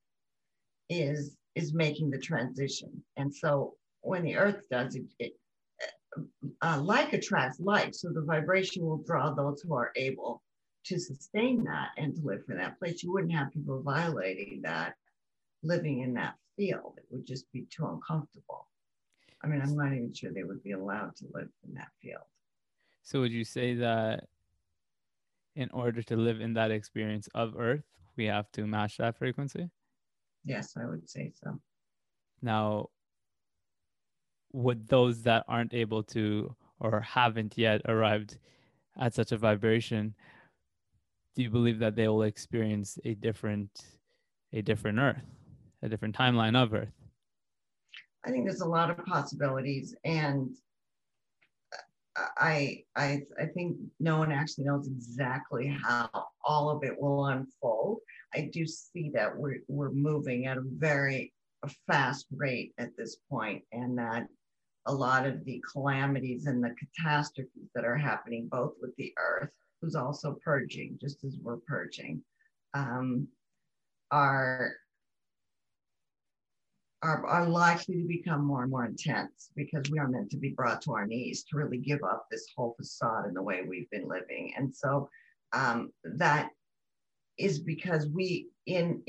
is making the transition. And so when the earth does it, like attracts like, so the vibration will draw those who are able to sustain that and to live for that place. You wouldn't have people violating that, living in that field. It would just be too uncomfortable. I mean, I'm not even sure they would be allowed to live in that field. So would you say that in order to live in that experience of Earth, we have to match that frequency? Yes, I would say so. Now, would those that aren't able to or haven't yet arrived at such a vibration, do you believe that they will experience a different Earth, a different timeline of Earth? I think there's a lot of possibilities, and I think no one actually knows exactly how all of it will unfold. I do see that we're moving at a very fast rate at this point, and that a lot of the calamities and the catastrophes that are happening, both with the Earth, who's also purging, just as we're purging, are likely to become more and more intense, because we are meant to be brought to our knees to really give up this whole facade and the way we've been living. And so that is because we, in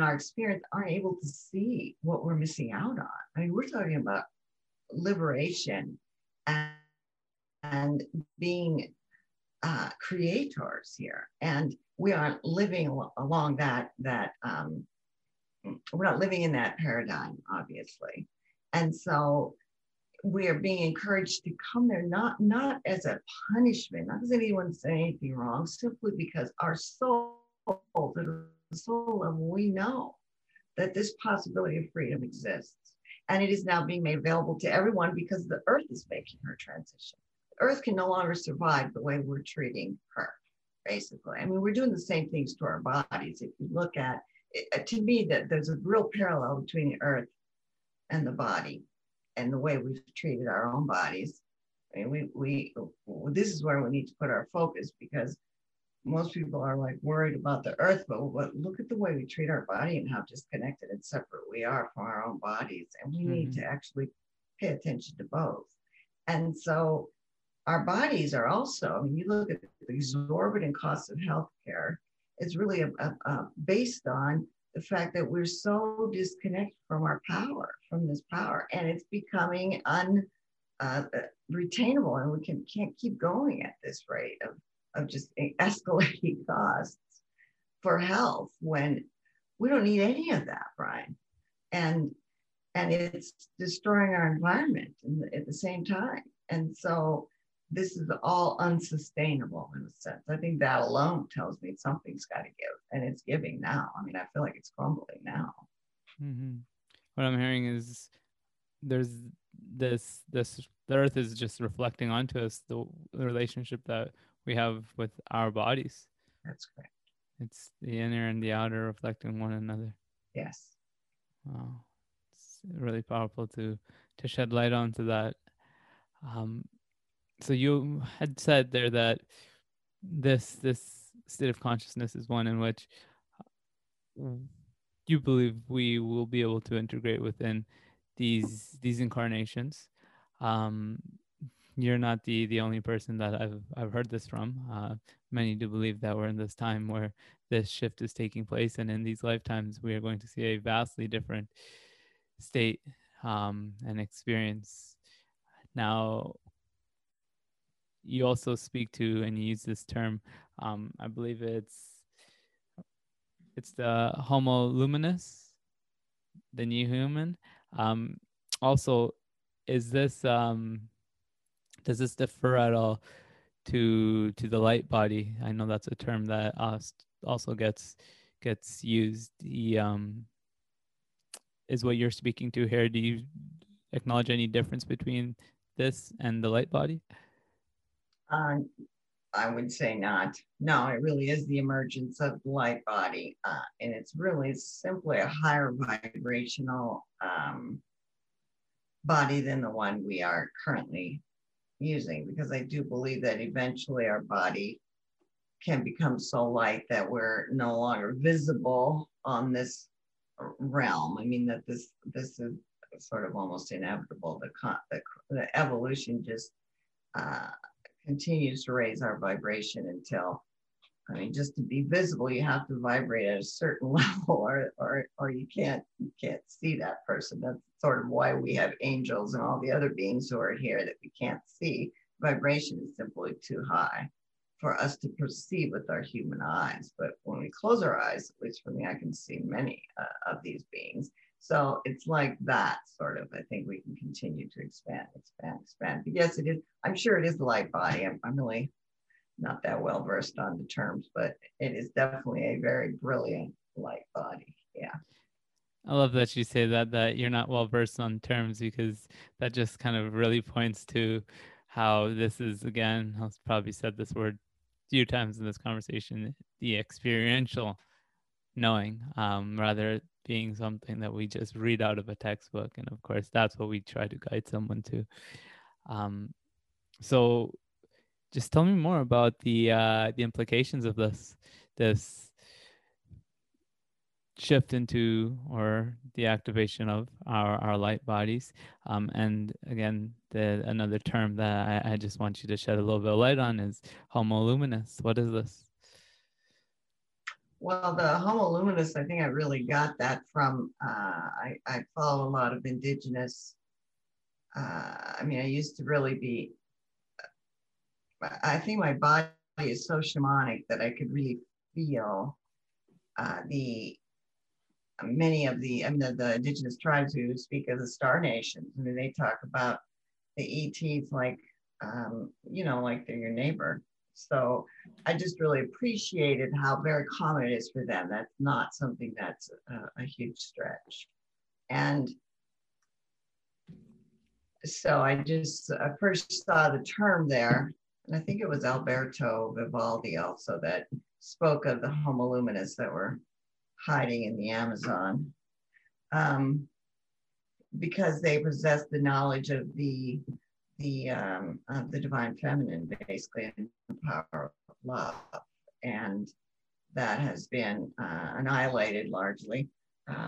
our experience, aren't able to see what we're missing out on. I mean, we're talking about liberation and being creators here. And we aren't living along that we're not living in that paradigm, obviously. And so we are being encouraged to come there, not as a punishment, not because anyone's saying anything wrong, simply because our soul, at the soul level, we know that this possibility of freedom exists. And it is now being made available to everyone, because the Earth is making her transition. The Earth can no longer survive the way we're treating her, basically. I mean, we're doing the same things to our bodies. If you look at it, to me, that there's a real parallel between the Earth and the body and the way we've treated our own bodies. I mean, this is where we need to put our focus, because most people are like worried about the Earth, but look at the way we treat our body and how disconnected and separate we are from our own bodies. And we need to actually pay attention to both. And so our bodies are also, I mean, you look at the exorbitant costs of healthcare. It's really based on the fact that we're so disconnected from our power, from this power, and it's becoming unretainable, and we can't keep going at this rate of just escalating costs for health when we don't need any of that, Brian. And it's destroying our environment at the same time. And so this is all unsustainable in a sense. I think that alone tells me something's got to give, and it's giving now. I mean, I feel like it's crumbling now. Mm-hmm. What I'm hearing is there's this, the Earth is just reflecting onto us the relationship that we have with our bodies. That's correct. It's the inner and the outer reflecting one another. Yes. Wow. It's really powerful to shed light onto that. So you had said there that this state of consciousness is one in which you believe we will be able to integrate within these incarnations. You're not the only person that I've heard this from. Many do believe that we're in this time where this shift is taking place, and in these lifetimes we are going to see a vastly different state and experience. Now, you also speak to, and you use this term, I believe it's the homo luminous, the new human. Also, is this, does this differ at all to the light body? I know that's a term that also gets used. Is what you're speaking to here, do you acknowledge any difference between this and the light body? I would say not. No, it really is the emergence of the light body. And it's really simply a higher vibrational body than the one we are currently using, because I do believe that eventually our body can become so light that we're no longer visible on this realm. I mean, that this is sort of almost inevitable. The evolution just continues to raise our vibration until, I mean, just to be visible, you have to vibrate at a certain level, or you can't see that person. That's sort of why we have angels and all the other beings who are here that we can't see. Vibration is simply too high for us to perceive with our human eyes. But when we close our eyes, at least for me, I can see many of these beings. So it's like that sort of, I think we can continue to expand. But yes, it is. I'm sure it is the light body. I'm really not that well versed on the terms, but it is definitely a very brilliant light body. Yeah. I love that you say that you're not well versed on terms, because that just kind of really points to how this is, again, I've probably said this word a few times in this conversation, the experiential knowing, rather being something that we just read out of a textbook. And of course, that's what we try to guide someone to. So just tell me more about the implications of this shift into, or the activation of our light bodies. And again, another term that I just want you to shed a little bit of light on is homoluminous. What is this? Well, the homoluminous, I think I really got that from, I follow a lot of indigenous, I mean, I used to really be, I think my body is so shamanic that I could really feel the indigenous tribes who speak of the Star Nations. I mean, they talk about the ETs like, like they're your neighbor. So I just really appreciated how very common it is for them. That's not something that's a huge stretch. And so I just first saw the term there. And I think it was Alberto Vivaldi also that spoke of the homoluminous that were hiding in the Amazon, because they possess the knowledge of the divine feminine, basically, and the power of love. And that has been annihilated largely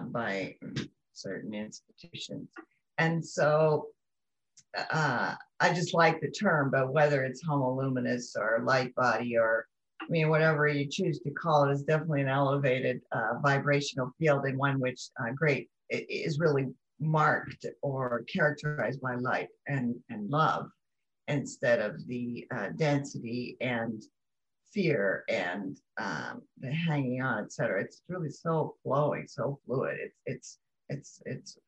by certain institutions. And so I just like the term, but whether it's homoluminous or light body, or I mean, whatever you choose to call it, is definitely an elevated vibrational field, and one which is really marked or characterized by light and love, instead of the density and fear and the hanging on, et cetera. It's really so flowing, so fluid. It's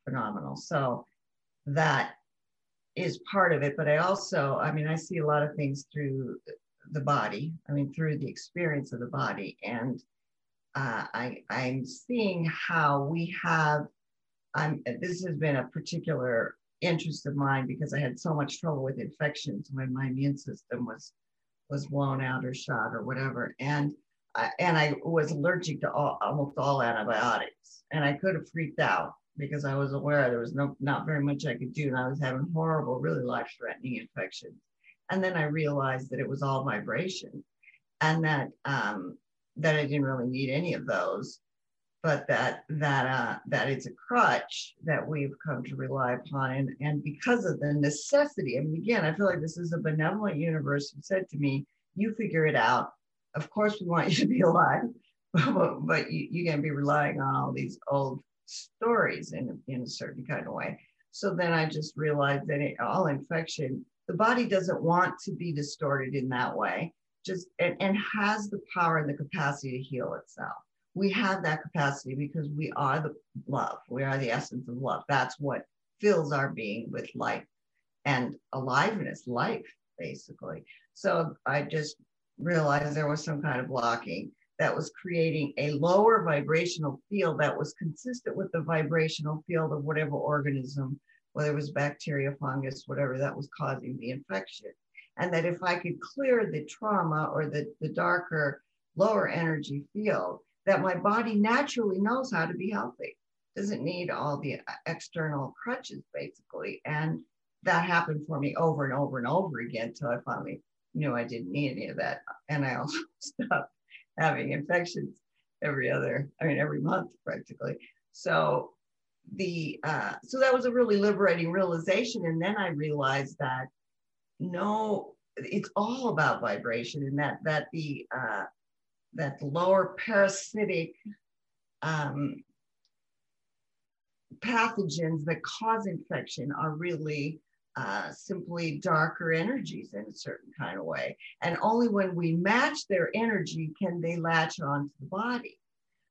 phenomenal. So that is part of it. But I also, I mean, I see a lot of things through the body, I mean, through the experience of the body. And I'm seeing how we have, this has been a particular interest of mine, because I had so much trouble with infections when my immune system was blown out or shot or whatever. And I was allergic to almost all antibiotics. And I could have freaked out, because I was aware there was not very much I could do. And I was having horrible, really life-threatening infections. And then I realized that it was all vibration, and that that I didn't really need any of those, but that it's a crutch that we've come to rely upon. And because of the necessity, I mean, again, I feel like this is a benevolent universe who said to me, you figure it out. Of course, we want you to be alive, but you're going to be relying on all these old stories in a certain kind of way. So then I just realized that all infection, the body doesn't want to be distorted in that way, and has the power and the capacity to heal itself. We have that capacity because we are the love. We are the essence of love. That's what fills our being with light and aliveness, life, basically. So I just realized there was some kind of blocking that was creating a lower vibrational field that was consistent with the vibrational field of whatever organism, whether it was bacteria, fungus, whatever, that was causing the infection. And that if I could clear the trauma or the darker, lower energy field, that my body naturally knows how to be healthy. Doesn't need all the external crutches, basically. And that happened for me over and over and over again, until I finally knew I didn't need any of that. And I also stopped having infections every month practically. So so that was a really liberating realization. And then I realized that no, it's all about vibration, and that lower parasitic pathogens that cause infection are really simply darker energies in a certain kind of way. And only when we match their energy can they latch onto the body.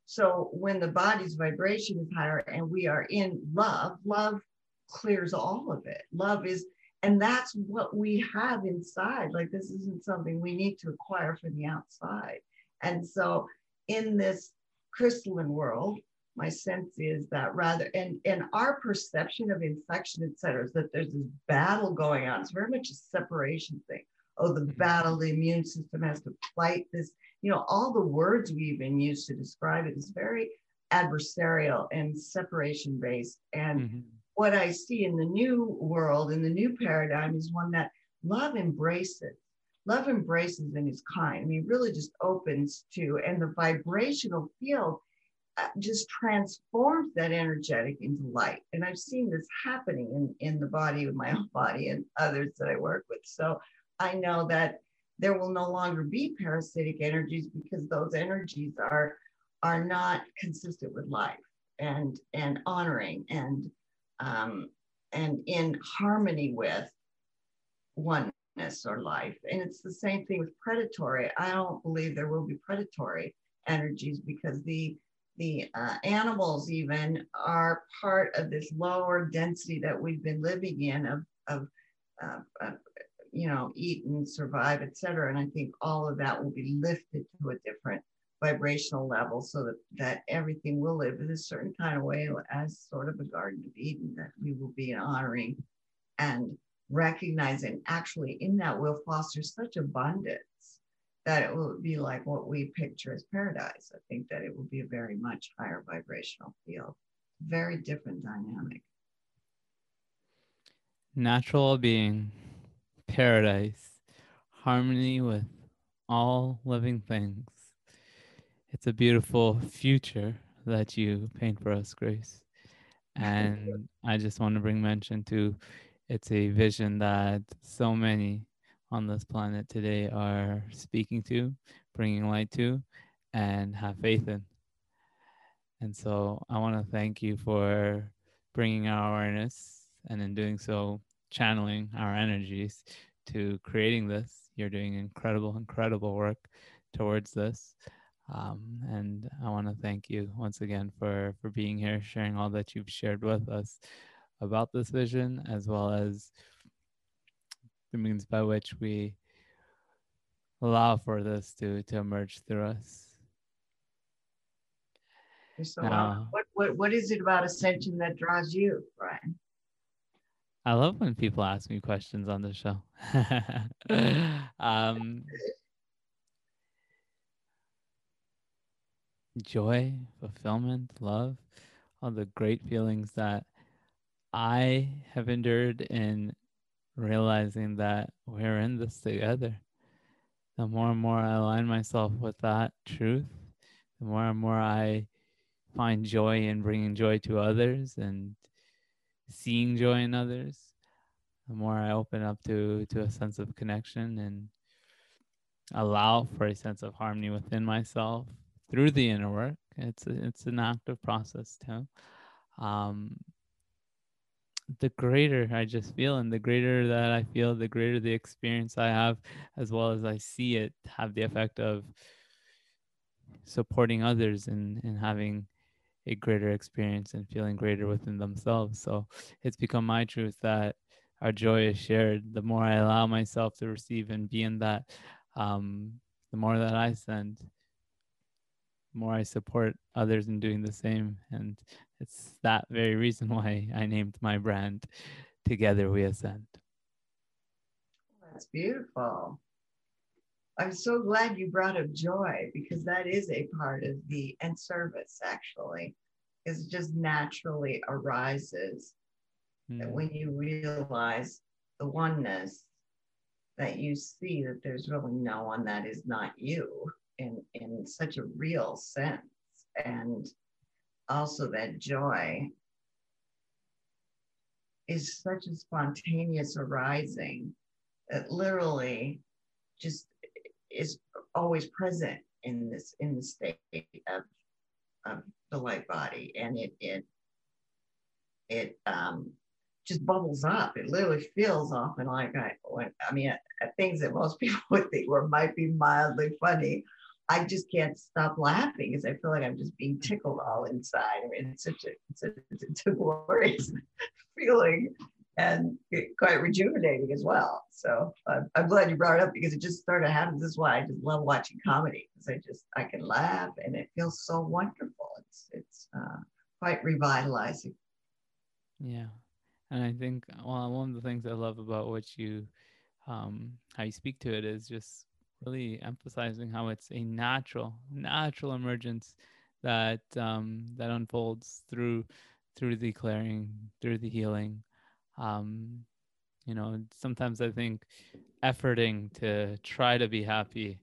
So when the body's vibration is higher and we are in love, love clears all of it. Love is, and that's what we have inside. Like, this isn't something we need to acquire from the outside. And so in this crystalline world, my sense is that and our perception of infection, et cetera, is that there's this battle going on. It's very much a separation thing. Oh, the battle, the immune system has to fight this. You know, all the words we even use to describe it is very adversarial and separation based. And what I see in the new world, in the new paradigm, is one that love embraces. Love embraces and is kind. I mean, really just opens to, and the vibrational field just transforms that energetic into light. And I've seen this happening in the body, with my own body and others that I work with. So I know that there will no longer be parasitic energies, because those energies are not consistent with life and honoring and in harmony with oneness or life. And it's the same thing with predatory. I don't believe there will be predatory energies, because the animals even are part of this lower density that we've been living in of you know, eat and survive, et cetera. And I think all of that will be lifted to a different vibrational level, so that everything will live in a certain kind of way, as sort of a Garden of Eden, that we will be honoring and recognizing. Actually, in that will foster such abundance that it will be like what we picture as paradise. I think that it will be a very much higher vibrational field, very different dynamic. Natural being, paradise, harmony with all living things. It's a beautiful future that you paint for us, Grace. And I just want to bring mention to, it's a vision that so many on this planet today are speaking to, bringing light to, and have faith in. And so I want to thank you for bringing our awareness, and in doing so, channeling our energies to creating this. You're doing incredible, incredible work towards this. And I want to thank you once again for being here, sharing all that you've shared with us about this vision, as well as the means by which we allow for this to emerge through us. So what is it about ascension that draws you, Brian? I love when people ask me questions on the show. Joy, fulfillment, love, all the great feelings that I have endured in realizing that we're in this together. The more and more I align myself with that truth, the more and more I find joy in bringing joy to others and seeing joy in others, the more I open up to a sense of connection and allow for a sense of harmony within myself through the inner work. It's an active process too. The greater I just feel, and the greater that I feel, the greater the experience I have, as well as I see it have the effect of supporting others and having a greater experience and feeling greater within themselves. So it's become my truth that our joy is shared. The more I allow myself to receive and be in that, the more that I send, the more I support others in doing the same. And it's that very reason why I named my brand Together We Ascend. That's beautiful. I'm so glad you brought up joy, because that is a part of the, and service actually, is just naturally arises. That when you realize the oneness that you see that there's really no one that is not you in such a real sense. And also that joy is such a spontaneous arising that literally just is always present in this, in the state of the light body. And it just bubbles up. It literally feels often like things that most people would think might be mildly funny. I just can't stop laughing because I feel like I'm just being tickled all inside. I mean, it's such a glorious feeling and quite rejuvenating as well. So I'm glad you brought it up because it just started happening. This is why I just love watching comedy, because I can laugh and it feels so wonderful. It's quite revitalizing. Yeah. And I think one of the things I love about what you, how you speak to it is just really emphasizing how it's a natural emergence that that unfolds through the clearing, through the healing. Sometimes I think efforting to try to be happy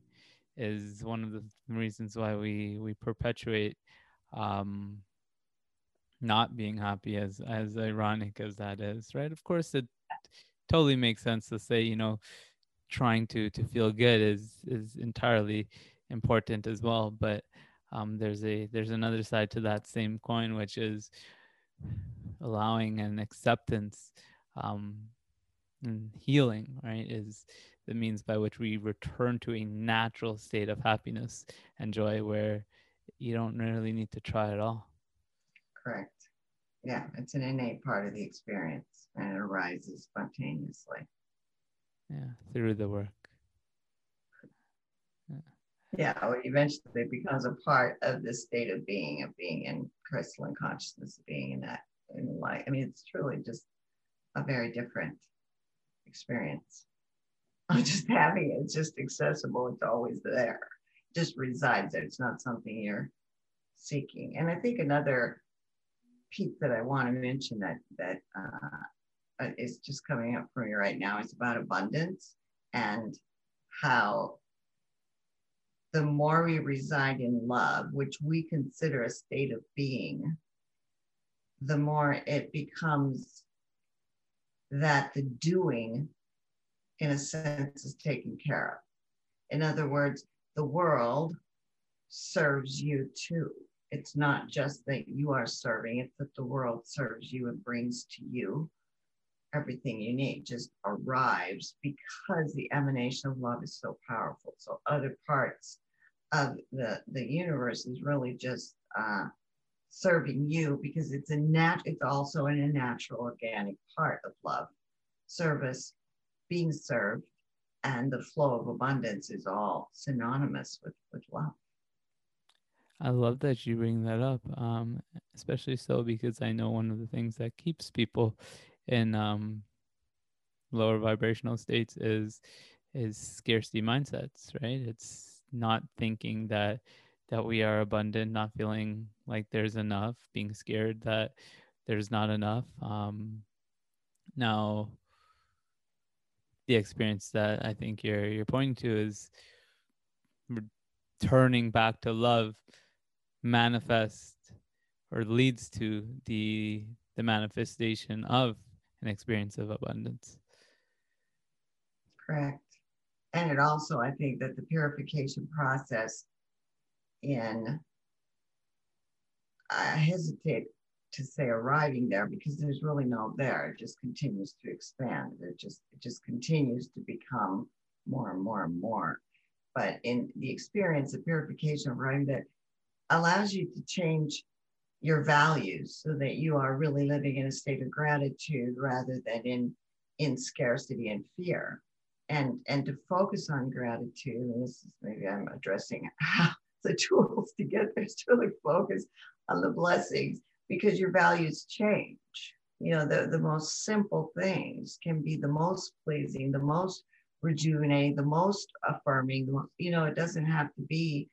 is one of the reasons why we perpetuate not being happy, as ironic as that is, right? Of course, it totally makes sense to say, trying to feel good is entirely important as well. But there's another side to that same coin, which is allowing an acceptance and healing, right? Is the means by which we return to a natural state of happiness and joy where you don't really need to try at all. Correct. Yeah, it's an innate part of the experience and it arises spontaneously. Yeah, through the work. Yeah, well, eventually it becomes a part of the state of being in crystalline consciousness, being in that, in light. I mean, it's truly just a very different experience. I'm just having it, it's just accessible, it's always there, it just resides there. It's not something you're seeking. And I think another piece that I want to mention that is just coming up for me right now is about abundance, and how the more we reside in love, which we consider a state of being, the more it becomes that the doing, in a sense, is taken care of. In other words, the world serves you too. It's not just that you are serving, it's that the world serves you and brings to you everything you need, just arrives, because the emanation of love is so powerful. So other parts of the universe is really just serving you, because it's also in a natural organic part of love. Service, being served, and the flow of abundance is all synonymous with love. I love that you bring that up, especially so because I know one of the things that keeps people in lower vibrational states is scarcity mindsets, right? It's not thinking that we are abundant, not feeling like there's enough, being scared that there's not enough. Now, the experience that I think you're pointing to is turning back to love manifest or leads to the manifestation of an experience of abundance. Correct. And it also, I think that the purification process I hesitate to say arriving there, because there's really no there. It just continues to expand. It just continues to become more and more and more. But in the experience of purification of arriving there allows you to change your values so that you are really living in a state of gratitude rather than in scarcity and fear, and to focus on gratitude. And this is, maybe I'm addressing how the tools to get there, is to really focus on the blessings, because your values change. The most simple things can be the most pleasing, the most rejuvenating, the most affirming, it doesn't have to be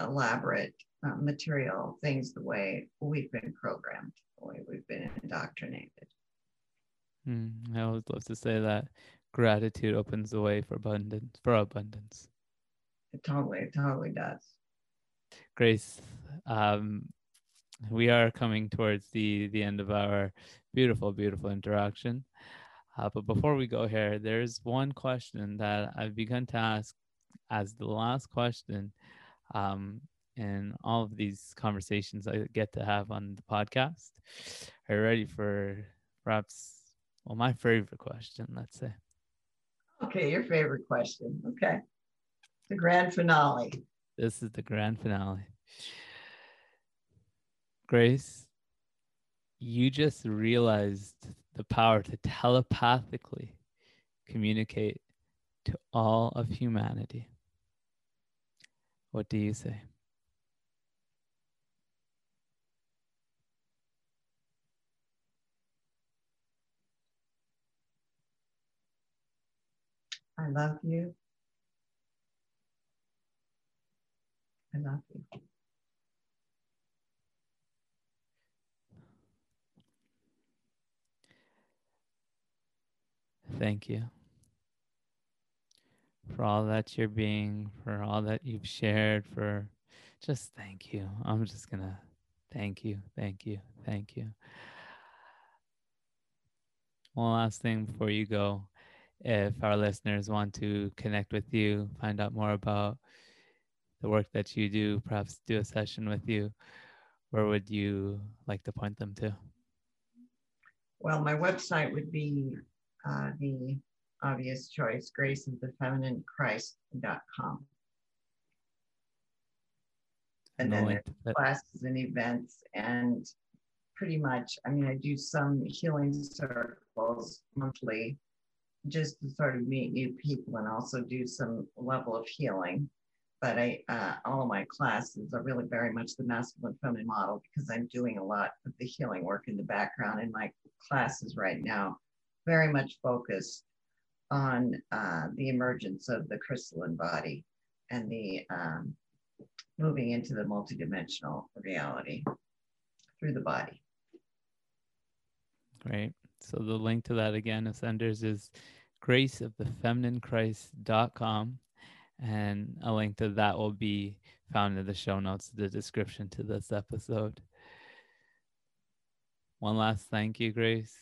elaborate material things, the way we've been programmed, the way we've been indoctrinated. I always love to say that Gratitude opens the way for abundance. It totally does. Grace, we are coming towards the end of our beautiful, beautiful interaction. But before we go here, there's one question that I've begun to ask as the last question in all of these conversations I get to have on the podcast. Are you ready for perhaps, well, my favorite question, let's say? Okay, your favorite question. Okay. The grand finale. This is the grand finale. Grace, you just realized the power to telepathically communicate to all of humanity. What do you say? I love you. I love you. Thank you for all that you're being, for all that you've shared, for just thank you. I'm just going to thank you, thank you, thank you. One last thing before you go. If our listeners want to connect with you, find out more about the work that you do, perhaps do a session with you, where would you like to point them to? Well, my website would be the obvious choice, graceofthefemininechrist.com. And then there's classes and events, and pretty much, I mean, I do some healing circles monthly just to sort of meet new people and also do some level of healing. But I, all of my classes are really very much the masculine feminine model, because I'm doing a lot of the healing work in the background in my classes right now. Very much focused on the emergence of the crystalline body and the moving into the multidimensional reality through the body. Great. So the link to that again, Ascenders, is graceofthefemininechrist.com, and a link to that will be found in the show notes, the description to this episode. One last thank you, Grace.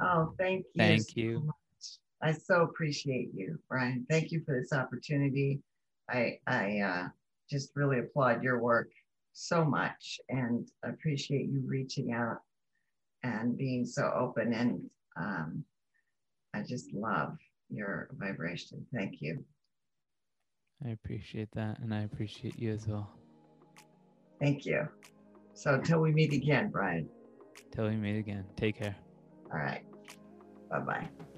Oh, thank you. Thank you so much. I so appreciate you, Brian. Thank you for this opportunity. I just really applaud your work so much, and appreciate you reaching out and being so open. And I just love your vibration. Thank you. I appreciate that, and I appreciate you as well. Thank you. So until we meet again, Brian. Till we meet again. Take care. All right. Bye-bye.